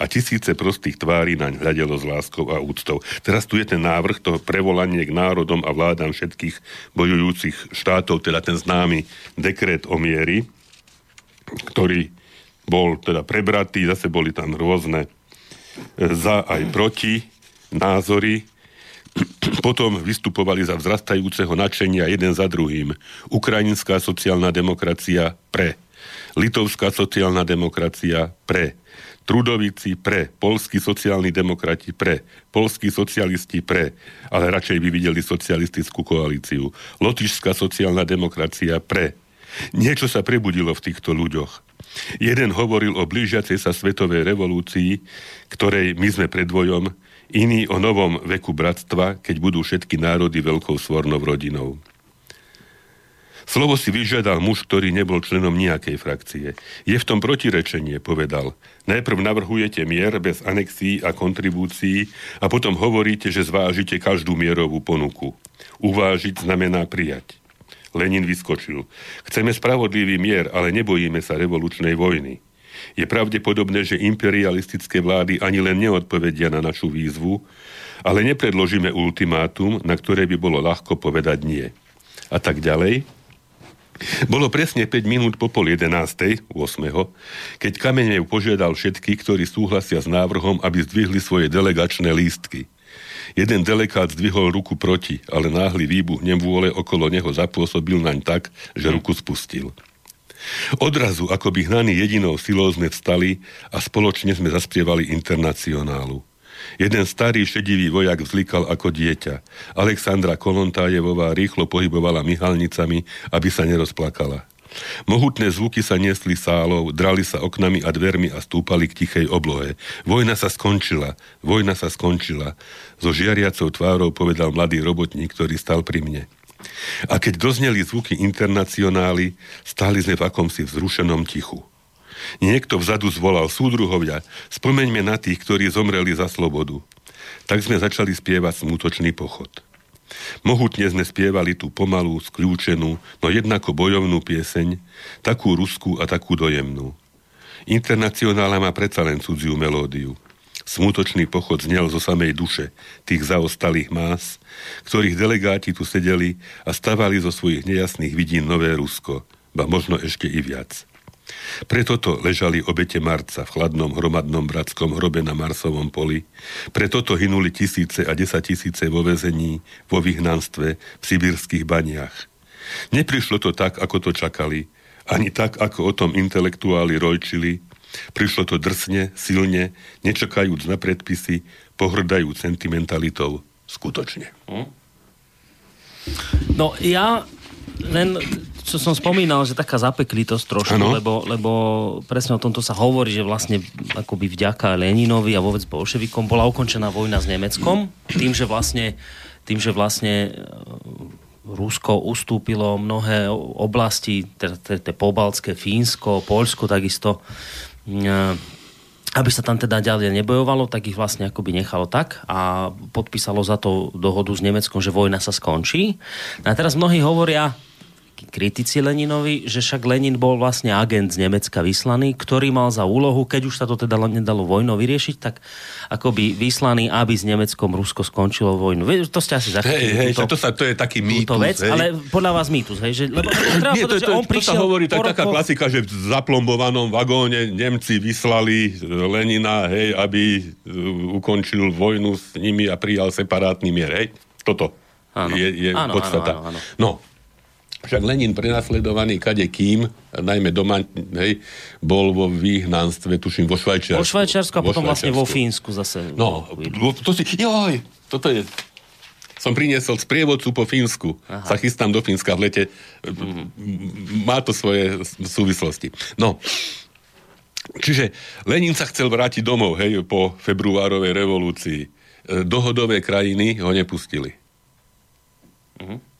A tisíce prostých tvári naň hľadelo s láskou a úctou. Teraz tu je ten návrh, toho prevolanie k národom a vládam všetkých bojujúcich štátov, teda ten známy dekret o miery, ktorý bol teda prebratý, zase boli tam rôzne za aj proti názory. Potom vystupovali za vzrastajúceho nadšenia jeden za druhým. Ukrajinská sociálna demokracia pre. Litovská sociálna demokracia pre. Trudovici pre, polskí sociálni demokrati pre, polskí socialisti pre, ale radšej by videli socialistickú koalíciu. Lotyšská sociálna demokracia pre. Niečo sa prebudilo v týchto ľuďoch. Jeden hovoril o blížiacej sa svetovej revolúcii, ktorej my sme predvojom, iný o novom veku bratstva, keď budú všetky národy veľkou svornou rodinou. Slovo si vyžiadal muž, ktorý nebol členom nejakej frakcie. Je v tom protirečenie, povedal. Najprv navrhujete mier bez anexií a kontribúcií a potom hovoríte, že zvážite každú mierovú ponuku. Uvážiť znamená prijať. Lenin vyskočil. Chceme spravodlivý mier, ale nebojíme sa revolučnej vojny. Je pravdepodobné, že imperialistické vlády ani len neodpovedia na našu výzvu, ale nepredložíme ultimátum, na ktoré by bolo ľahko povedať nie. A tak ďalej. Bolo presne päť minút po pol jedenástej, ôsmeho keď Kamenev požiadal všetkých, ktorí súhlasia s návrhom, aby zdvihli svoje delegačné lístky. Jeden delegát zdvihol ruku proti, ale náhly výbuch nevôle okolo neho zapôsobil naň tak, že ruku spustil. Odrazu, akoby hnaní jedinou silou, sme vstali a spoločne sme zaspievali Internacionálu. Jeden starý šedivý vojak vzlikal ako dieťa. Alexandra Kolontájevová rýchlo pohybovala myhalnicami, aby sa nerozplakala. Mohutné zvuky sa niesli sálou, drali sa oknami a dvermi a stúpali k tichej oblohe. Vojna sa skončila, vojna sa skončila. So žiariacou tvárou povedal mladý robotník, ktorý stal pri mne. A keď dozneli zvuky Internacionály, stáli sme v akomsi vzrušenom tichu. Niekto vzadu zvolal: súdruhovia, spomeňme na tých, ktorí zomreli za slobodu. Tak sme začali spievať Smútočný pochod. Mohutne sme spievali tú pomalú, skľúčenú, no jednako bojovnú pieseň, takú ruskú a takú dojemnú. Internacionála má predsa len cudziu melódiu. Smútočný pochod znel zo samej duše tých zaostalých más, ktorých delegáti tu sedeli a stavali zo svojich nejasných vidín nové Rusko, ba možno ešte i viac. Preto to ležali obete marca v chladnom hromadnom bratskom hrobe na Marsovom poli. Preto to hynuli tisíce a desaťtisíce vo väzení, vo vyhnanstve, v sibírskych baniach. Neprišlo to tak, ako to čakali, ani tak, ako o tom intelektuáli rojčili. Prišlo to drsne, silne, nečakajúc na predpisy, pohrdajúc sentimentalitou. Skutočne. No ja len... čo som spomínal, že taká zapeklitosť trošku, lebo, lebo presne o tomto sa hovorí, že vlastne akoby vďaka Leninovi a vôbec bolševikom bola ukončená vojna s Nemeckom, tým, že vlastne, tým, že vlastne Rusko ustúpilo mnohé oblasti, tie pobaltské, Fínsko, Poľsko takisto, aby sa tam teda ďalej nebojovalo, tak ich vlastne akoby nechalo tak a podpísalo za to dohodu s Nemeckom, že vojna sa skončí. A teraz mnohí hovoria, kritici Leninovi, že však Lenin bol vlastne agent z Nemecka vyslaný, ktorý mal za úlohu, keď už sa to teda nedalo vojnou vyriešiť, tak akoby vyslaný, aby s Nemeckom Rusko skončilo vojnu. To ste asi zachytili. Hej, hej, to, sa, to je taký mýtus. Vec, ale podľa vás mýtus, hej? Že, lebo, treba Nie, to, povedať, to, že on to, prišiel... To sa hovorí tak, taká po... klasika, že v zaplombovanom vagóne Nemci vyslali Lenina, hej, aby uh, ukončil vojnu s nimi a prijal separátny mier, hej? Toto áno. je, je áno, podstata. Áno, áno, áno. No, však Lenin prenasledovaný kadekým, najmä doma, hej, bol vo vyhnanstve, tuším, vo Švajčiarsku. Vo Švajčiarsku a potom vlastne vo Fínsku zase. No, to si, joj, toto je... Som priniesol sprievodcu po Fínsku. Aha. Sa chystám do Fínska v lete. Má to svoje súvislosti. No, čiže Lenin sa chcel vrátiť domov, hej, po februárovej revolúcii. Dohodové krajiny ho nepustili. Mhm.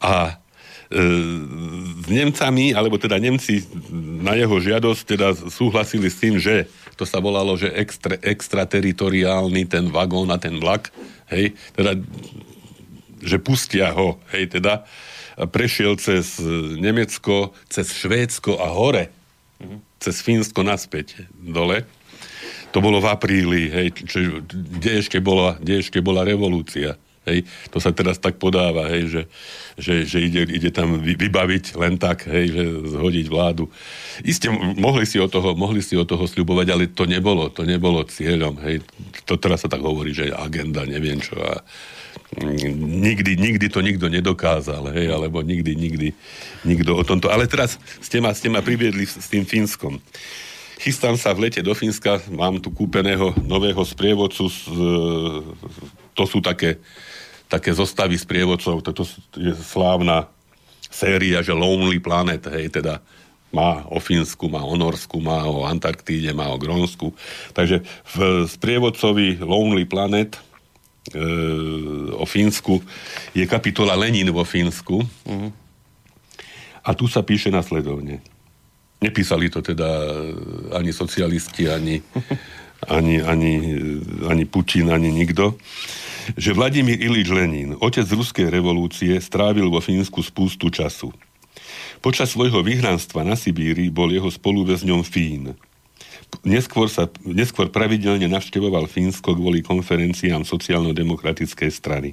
A s Nemcami, alebo teda Nemci na jeho žiadosť teda súhlasili s tým, že to sa volalo, že extra, extrateritoriálny ten vagón a ten vlak, hej, teda, že pustia ho, hej, teda, prešiel cez Nemecko, cez Švédsko a hore, cez Fínsko naspäť dole. To bolo v apríli, hej, či, kde ešte bola, kde ešte bola revolúcia. Hej, to sa teraz tak podáva, hej, že, že, že ide, ide tam vybaviť len tak, hej, že zhodiť vládu. Isté, mohli si od toho, mohli si od toho sľubovať, ale to nebolo, to nebolo cieľom, hej. To teraz sa tak hovorí, že agenda, neviem čo. A nikdy, nikdy to nikto nedokázal, hej, alebo nikdy, nikdy nikto o tomto. Ale teraz ste ma, ste ma priviedli s tým Fínskom. Chystám sa v lete do Fínska, mám tu kúpeného nového sprievodcu, z, to sú také, také zostavy sprievodcov, toto je slávna séria, že Lonely Planet, hej, teda má o Fínsku, má o Norsku, má o Antarktíde, má o Grónsku. Takže v sprievodcovi Lonely Planet e, o Fínsku je kapitola Lenin vo Fínsku. Mm-hmm. A tu sa píše nasledovne. Nepísali to teda ani socialisti, ani, ani, ani, ani Putin, ani nikto. Že Vladimír Ilič Lenin, otec ruskej revolúcie, strávil vo Fínsku spústu času. Počas svojho vyhnanstva na Sibíri bol jeho spoluväzňom Fín. Neskôr, sa, neskôr pravidelne navštevoval Fínsko kvôli konferenciám sociálno-demokratickej strany.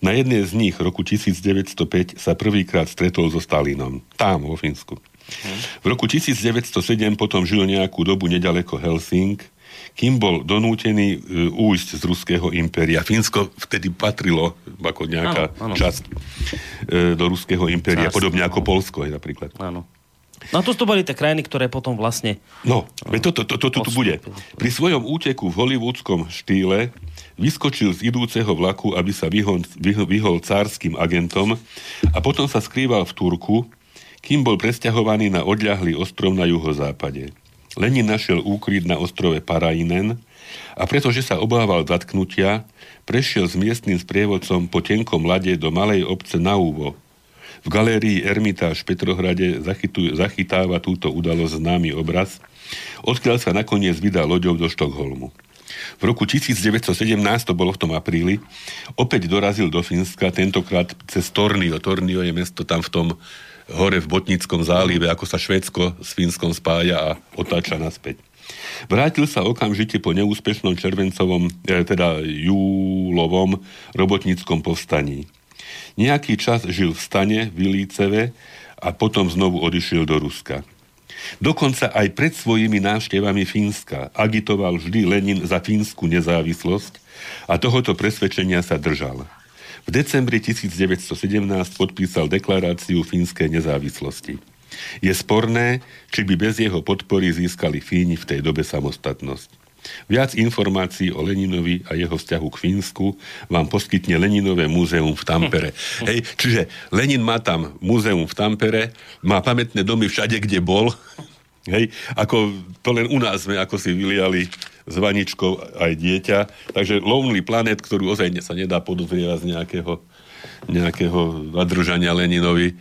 Na jednej z nich roku devätnásťstopäť sa prvýkrát stretol so Stalinom. Tam, vo Fínsku. V roku devätnásťstosedem potom žil nejakú dobu nedaleko Helsing, kým bol donútený újsť z ruského impéria. Fínsko vtedy patrilo ako nejaká áno, áno. časť do ruského impéria, podobne áno. ako Poľsko je napríklad. Áno. No to, to boli tie krajiny, ktoré potom vlastne... No, veď toto to, to, to, to tu bude. Pri svojom úteku v hollywoodskom štýle vyskočil z idúceho vlaku, aby sa vyhol, vyhol, vyhol cárskym agentom a potom sa skrýval v Turku, kým bol presťahovaný na odľahlý ostrov na juhozápade. Lenin našiel úkryt na ostrove Parainen a pretože sa obával zatknutia, prešiel s miestnym sprievodcom po tenkom lade do malej obce Nauvo. V galérii Ermitáž v Petrohrade zachytuj, zachytáva túto udalosť známy obraz, odkiaľ sa nakoniec vydal loďou do Štokholmu. V roku devätnásťstosedemnásť, to bolo v tom apríli, opäť dorazil do Fínska, tentokrát cez Tornio. Tornio je mesto tam v tom hore v Botnickom zálive, ako sa Švédsko s Fínskom spája a otáča naspäť. Vrátil sa okamžite po neúspešnom červencovom, teda júlovom robotníckom povstaní. Nejaký čas žil v Stane, v Ilíceve a potom znovu odišiel do Ruska. Dokonca aj pred svojimi návštevami Fínska agitoval vždy Lenin za fínsku nezávislosť a tohoto presvedčenia sa držal. V decembri devätnásťstosedemnásť podpísal deklaráciu fínskej nezávislosti. Je sporné, či by bez jeho podpory získali Fíni v tej dobe samostatnosť. Viac informácií o Leninovi a jeho vzťahu k Fínsku vám poskytne Leninové múzeum v Tampere. Hej, čiže Lenin má tam múzeum v Tampere, má pamätné domy všade, kde bol. Hej, ako to len u nás sme, ako si vyliali s vaničkou aj dieťa. Takže Lonely Planet, ktorú ozaj sa nedá podozrievať z nejakého nejakého nadržania Leninovi, e,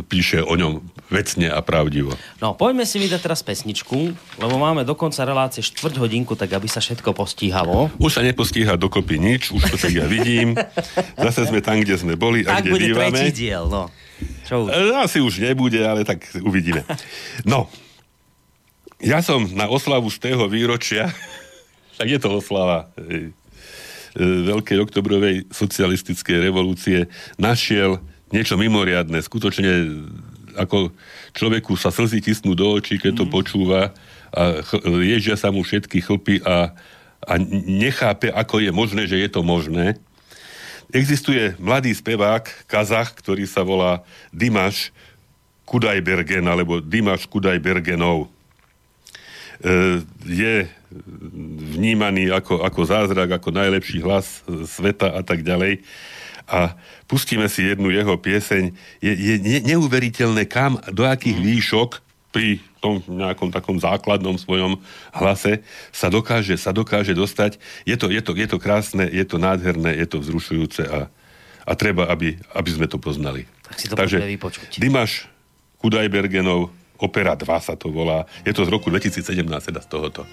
píše o ňom vecne a pravdivo. No, poďme si vydať teraz pesničku, lebo máme dokonca relácie štvrť hodinku, tak aby sa všetko postíhalo. Už sa nepostíha dokopy nič, už to tak ja vidím. Zase sme tam, kde sme boli a tak kde bývame. Tak bude tretí diel, no. Čo už? Asi už nebude, ale tak uvidíme. No, ja som na oslavu z tého výročia, tak je to oslava, hej, Veľkej oktobrovej socialistickej revolúcie našiel niečo mimoriadne. Skutočne ako človeku sa slzy tisnú do očí, keď mm-hmm. to počúva a ch- ježia sa mu všetky chlpy a, a nechápe, ako je možné, že je to možné. Existuje mladý spevák, Kazach, ktorý sa volá Dimash Kudaibergen, alebo Dimash Kudaibergenov. E, je vnímaný ako, ako zázrak, ako najlepší hlas sveta a tak ďalej. A pustíme si jednu jeho pieseň. Je, je neuveriteľné, kam, do akých výšok pri tom nejakom takom základnom svojom hlase sa dokáže, sa dokáže dostať. Je to, je to, je to krásne, je to nádherné, je to vzrušujúce a, a treba, aby, aby sme to poznali. Tak si to poďme vypočuť. Dimash Kudaibergenov, Opera dva sa to volá. Je to z roku dvetisícsedemnásť, teda z tohoto.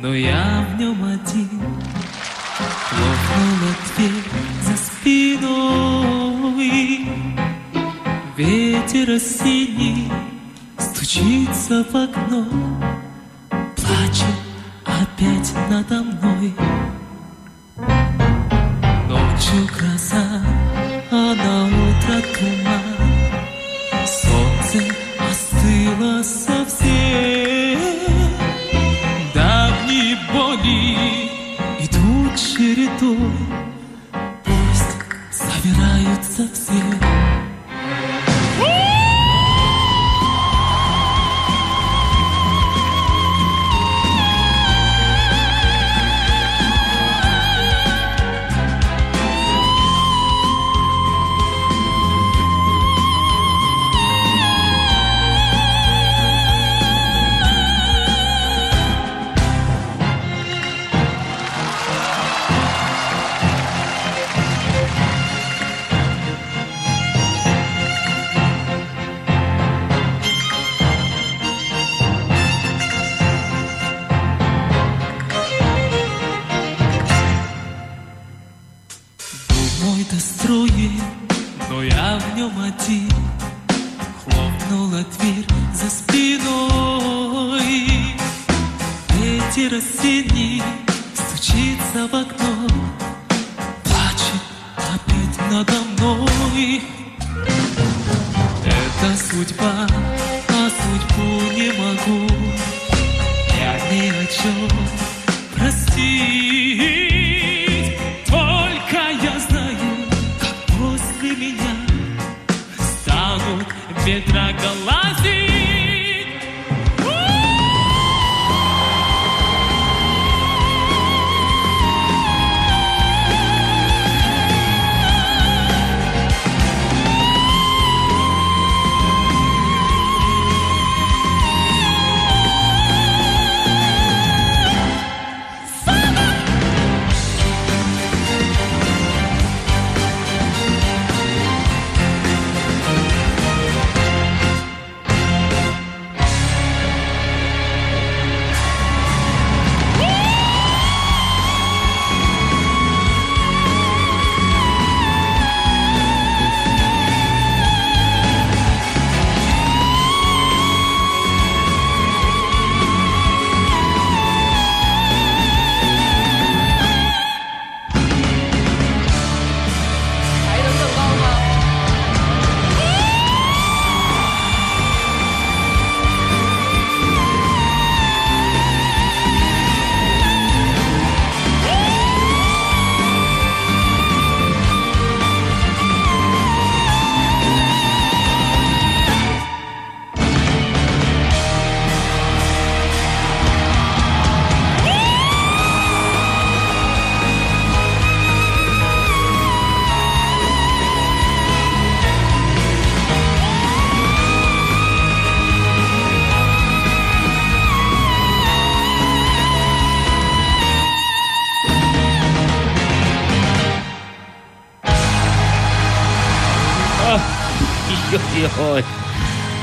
Но я в нем один. Хлопнула дверь за спиной. Ветер осенний стучится в окно. Плачет опять надо мной. Ночью гроза, а на утро туман. Солнце остыло совсем. Давние боли идут чередой, пусть собираются все.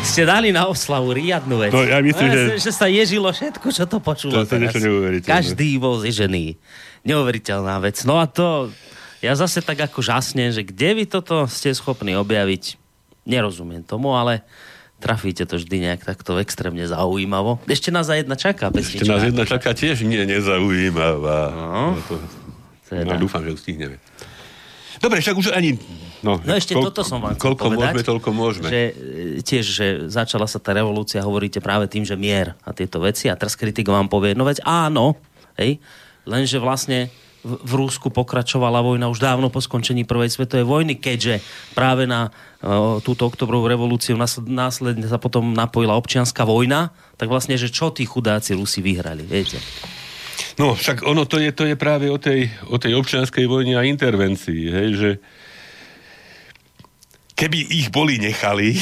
Ste dali na oslavu riadnu vec. No, ja myslím, že... že sa ježilo všetko, čo to počulo. To, to niečo neuveriteľné. Každý bol zežený. Neuveriteľná vec. No a to... Ja zase tak ako žasnem, že kde vy toto ste schopní objaviť, nerozumiem tomu, ale trafíte to vždy nejak takto extrémne zaujímavo. Ešte nás aj jedna čaká. Ešte nás jedna čaká tiež nie nezaujímavá. No, no, to, no dúfam, že ustihneme. Dobre, však už ani... No, no ešte koľko, toto som vám chcel koľko povedať, môžeme, toľko môžeme. Že, tiež, že začala sa tá revolúcia, hovoríte práve tým, že mier a tieto veci, a teraz kritik vám povie jednu vec, áno, hej, lenže vlastne v Rusku pokračovala vojna už dávno po skončení prvej svetovej vojny, keďže práve na uh, túto oktobrovú revolúciu následne sa potom napojila občianska vojna, tak vlastne, že čo tí chudáci Rusi vyhrali, viete? No, však ono to je, to je práve o tej, o tej občianskej vojne a intervencii, hej, že keby ich boli nechali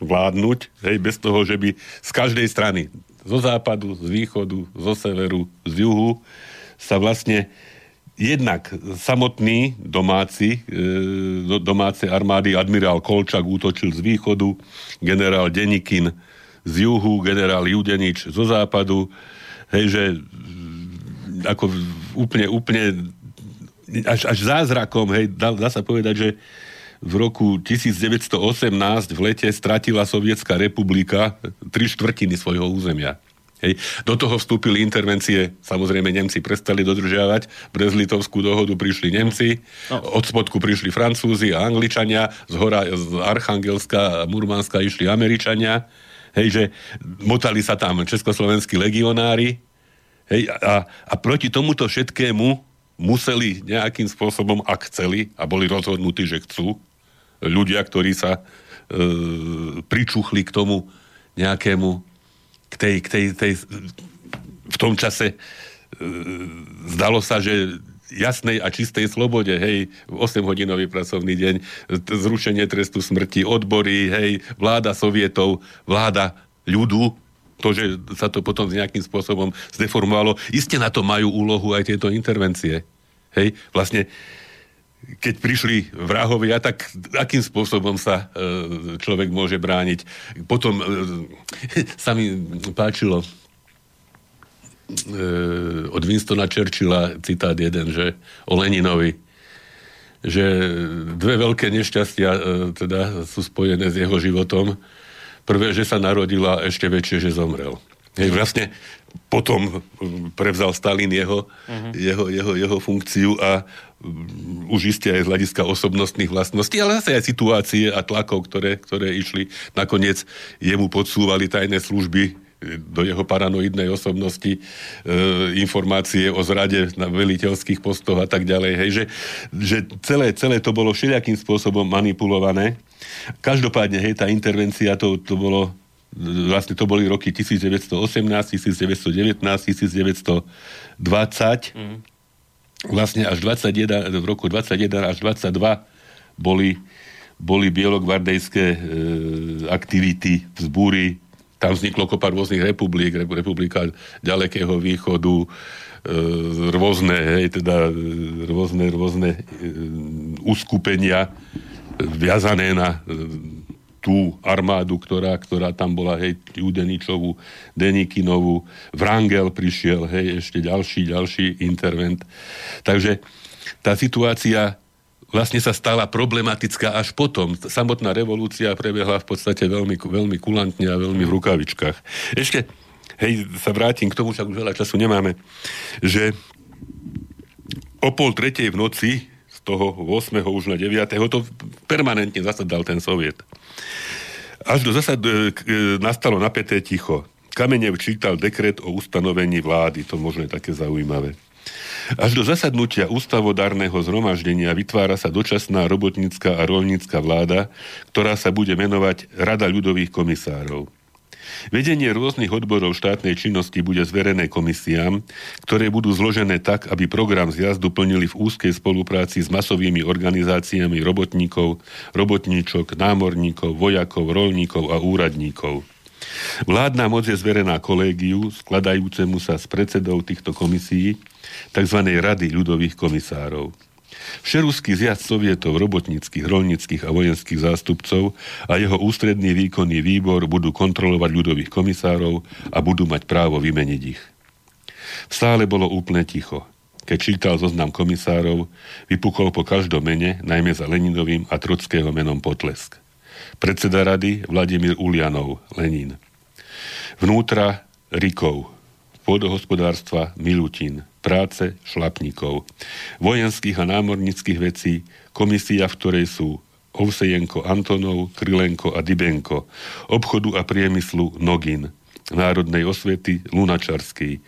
vládnuť, hej, bez toho, že by z každej strany, zo západu, z východu, zo severu, z juhu, sa vlastne jednak samotní domáci, domáce armády, admirál Kolčak útočil z východu, generál Denikin z juhu, generál Judenič zo západu, hej, že ako úplne, úplne až, až zázrakom, hej, dá, dá sa povedať, že v roku devätnásť osemnásť v lete stratila Sovietská republika tri štvrtiny svojho územia. Hej. Do toho vstúpili intervencie, samozrejme Nemci prestali dodržiavať, Brest-Litovskú dohodu prišli Nemci, no. Od spodku prišli Francúzi a Angličania, z hora z Archangelska a Murmanska išli Američania, hej, že motali sa tam československí legionári, hej, a, a proti tomuto všetkému museli nejakým spôsobom, ak chceli, a boli rozhodnutí, že chcú, ľudia, ktorí sa e, pričuchli k tomu nejakému K tej, k tej, tej, v tom čase e, zdalo sa, že jasnej a čistej slobode, hej, osemhodinový pracovný deň, zrušenie trestu smrti, odbory, hej, vláda sovietov, vláda ľudu, to, že sa to potom nejakým spôsobom zdeformovalo, iste na to majú úlohu aj tieto intervencie. Hej, vlastne keď prišli vrahovia, tak akým spôsobom sa e, človek môže brániť. Potom e, sa mi páčilo e, od Winstona Churchilla citát jeden, že o Leninovi, že dve veľké nešťastia e, teda sú spojené s jeho životom. Prvé, že sa narodila, ešte väčšie, že zomrel. Hej, vlastne potom prevzal Stalin jeho, uh-huh. jeho, jeho, jeho funkciu a už iste aj z hľadiska osobnostných vlastností, ale zase aj situácie a tlakov, ktoré, ktoré išli. Nakoniec jemu podsúvali tajné služby do jeho paranoidnej osobnosti e, informácie o zrade na veliteľských postoch a tak ďalej. Hej, že, že celé, celé to bolo všelijakým spôsobom manipulované. Každopádne, hej, tá intervencia, to, to bolo vlastne to boli roky devätnásť osemnásť, devätnásť devätnásť, devätnásť dvadsať mm. vlastne až dvadsaťjeden, v roku dvadsaťjeden až dvadsaťdva boli, boli bielogvardejské e, aktivity, vzbúry, tam vzniklo kopa rôznych republik, republika ďalekého východu, e, rôzne, hej, teda rôzne, rôzne e, uskupenia viazané na e, tú armádu, ktorá, ktorá tam bola, hej, Judeničovú, Denikinovú, Wrangel prišiel, hej, ešte ďalší, ďalší intervent. Takže tá situácia vlastne sa stala problematická až potom. Samotná revolúcia prebehla v podstate veľmi, veľmi kulantne a veľmi v rukavičkách. Ešte, hej, sa vrátim k tomu, však už veľa času nemáme, že o pol tretej v noci toho ôsmeho už na deviateho to permanentne zasadal ten soviet. Až do zasad e, nastalo napäté ticho. Kamenev čítal dekret o ustanovení vlády, to možno je také zaujímavé. Až do zasadnutia ústavodárneho zhromaždenia vytvára sa dočasná robotnícka a roľnícka vláda, ktorá sa bude menovať Rada ľudových komisárov. Vedenie rôznych odborov štátnej činnosti bude zverené komisiám, ktoré budú zložené tak, aby program zjazdu plnili v úzkej spolupráci s masovými organizáciami robotníkov, robotníčok, námorníkov, vojakov, roľníkov a úradníkov. Vládna moc je zverená kolégiu, skladajúcemu sa z predsedov týchto komisií, tzv. Rady ľudových komisárov. Všeruský zjazd sovietov, robotníckych, roľníckych a vojenských zástupcov a jeho ústredný výkonný výbor budú kontrolovať ľudových komisárov a budú mať právo vymeniť ich. V sále bolo úplne ticho. Keď čítal zoznam komisárov, vypukol po každom mene, najmä za Leninovým a Trockého menom potlesk. Predseda rady Vladimír Uljanov, Lenin. Vnútra Rikov, pôdohospodárstva Milutin, práce Šlapníkov, vojenských a námornických vecí, komisia, v ktorej sú Ovsejenko Antonov, Krylenko a Dybenko, obchodu a priemyslu Nogin, národnej osvety Lunačarský,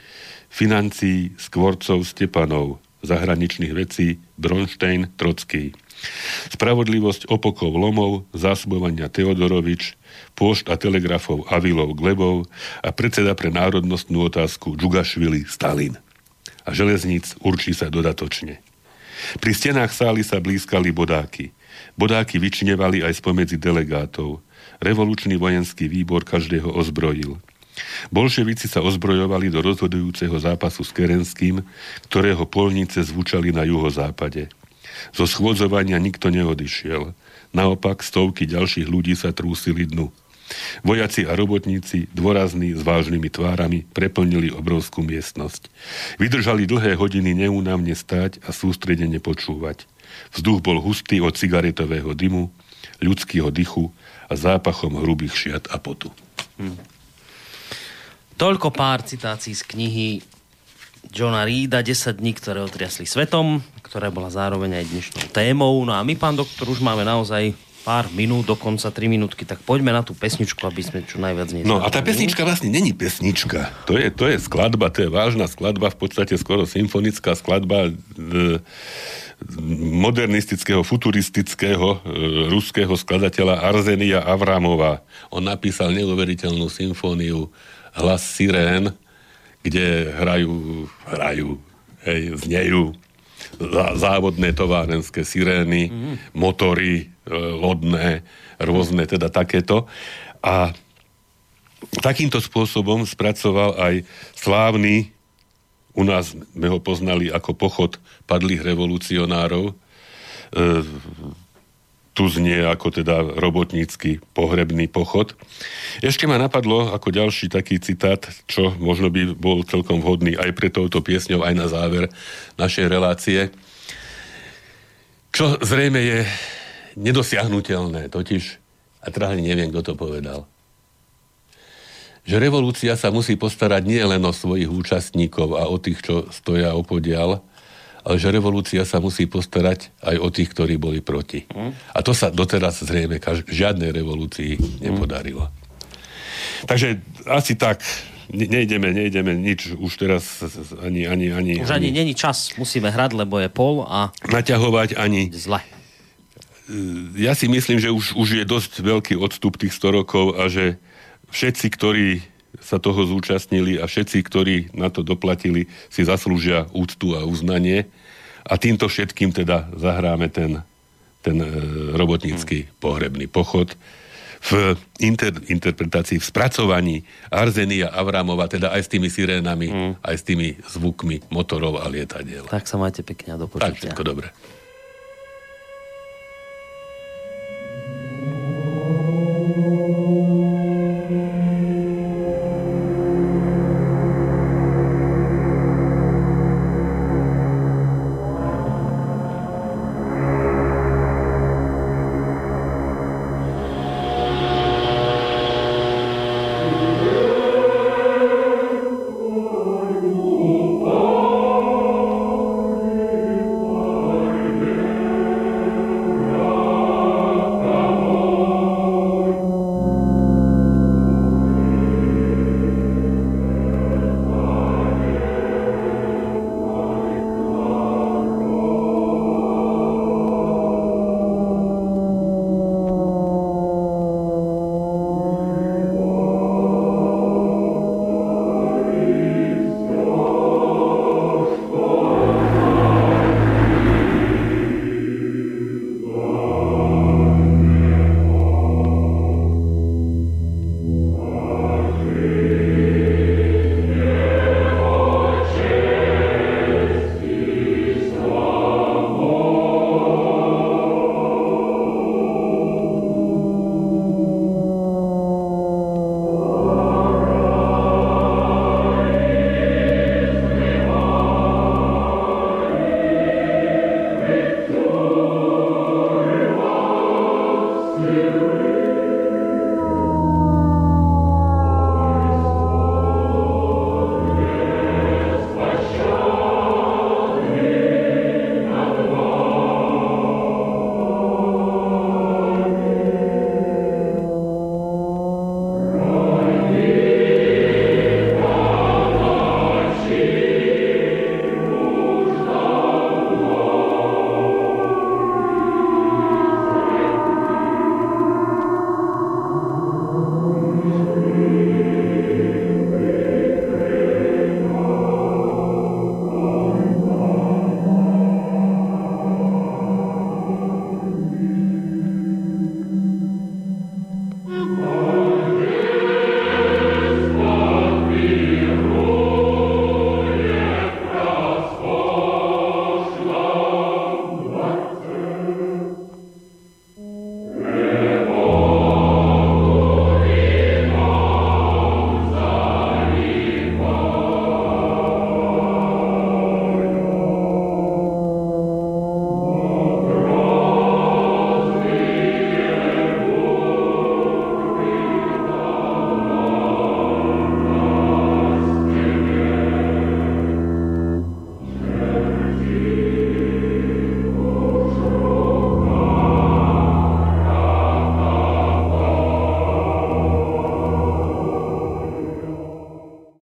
financií Skvorcov Stepanov, zahraničných vecí Bronštein Trocký, spravodlivosť Opokov Lomov, zásobovania Teodorovič, pošt a telegrafov Avilov Glebov a predseda pre národnostnú otázku Džugašvili Stalin. A železníc určí sa dodatočne. Pri stenách sály sa blízkali bodáky. Bodáky vyčnevali aj spomedzi delegátov. Revolučný vojenský výbor každého ozbrojil. Bolševici sa ozbrojovali do rozhodujúceho zápasu s Kerenským, ktorého polnice zvučali na juhozápade. Zo schôdzovania nikto neodišiel. Naopak stovky ďalších ľudí sa trúsili dnu. Vojaci a robotníci, dôrazní s vážnymi tvárami, preplnili obrovskú miestnosť. Vydržali dlhé hodiny neúnavne stáť a sústredene počúvať. Vzduch bol hustý od cigaretového dymu, ľudského dychu a zápachom hrubých šiat a potu. Hm. Toľko pár citácií z knihy Johna Reeda, desať dní, ktoré otriasli svetom, ktorá bola zároveň aj dnešnou témou. No a my, pán doktor, už máme naozaj pár minút, dokonca tri minútky, tak poďme na tú pesničku, aby sme čo najviac nezabudli. No a tá pesnička vlastne není pesnička. To je, to je skladba, to je vážna skladba, v podstate skoro symfonická skladba e, modernistického, futuristického e, ruského skladateľa Arzenia Avramova. On napísal neuveriteľnú symfóniu Hlas sirén, kde hrajú, hrajú, hej, znejú zá, závodné továrenské sirény, mm. motory, lodné, rôzne, teda takéto. A takýmto spôsobom spracoval aj slávny, u nás sme ho poznali ako pochod padlých revolucionárov, e, tu znie ako teda robotnícky pohrebný pochod. Ešte ma napadlo ako ďalší taký citát, čo možno by bol celkom vhodný aj pre touto piesňou, aj na záver našej relácie. Čo zrejme je nedosiahnuteľné, totiž, a trahne neviem, kto to povedal, že revolúcia sa musí postarať nie len o svojich účastníkov a o tých, čo stoja opodiaľ, ale že revolúcia sa musí postarať aj o tých, ktorí boli proti. A to sa doteraz zrejme kaž- žiadnej revolúcii nepodarilo. Takže asi tak, nejdeme, nejdeme nič už teraz ani... ani, ani už ani, ani není čas, musíme hrať, lebo je pol a... Naťahovať ani... Zle. Ja si myslím, že už, už je dosť veľký odstup tých sto rokov a že všetci, ktorí sa toho zúčastnili a všetci, ktorí na to doplatili, si zaslúžia úctu a uznanie. A týmto všetkým teda zahráme ten, ten e, robotnícky pohrebný pochod v inter, interpretácii, v spracovaní Arzenia Avramova, teda aj s tými sirénami, mm. aj s tými zvukmi motorov a lietadiel. Tak sa majte pekne a do počutia. Tak, všetko dobre.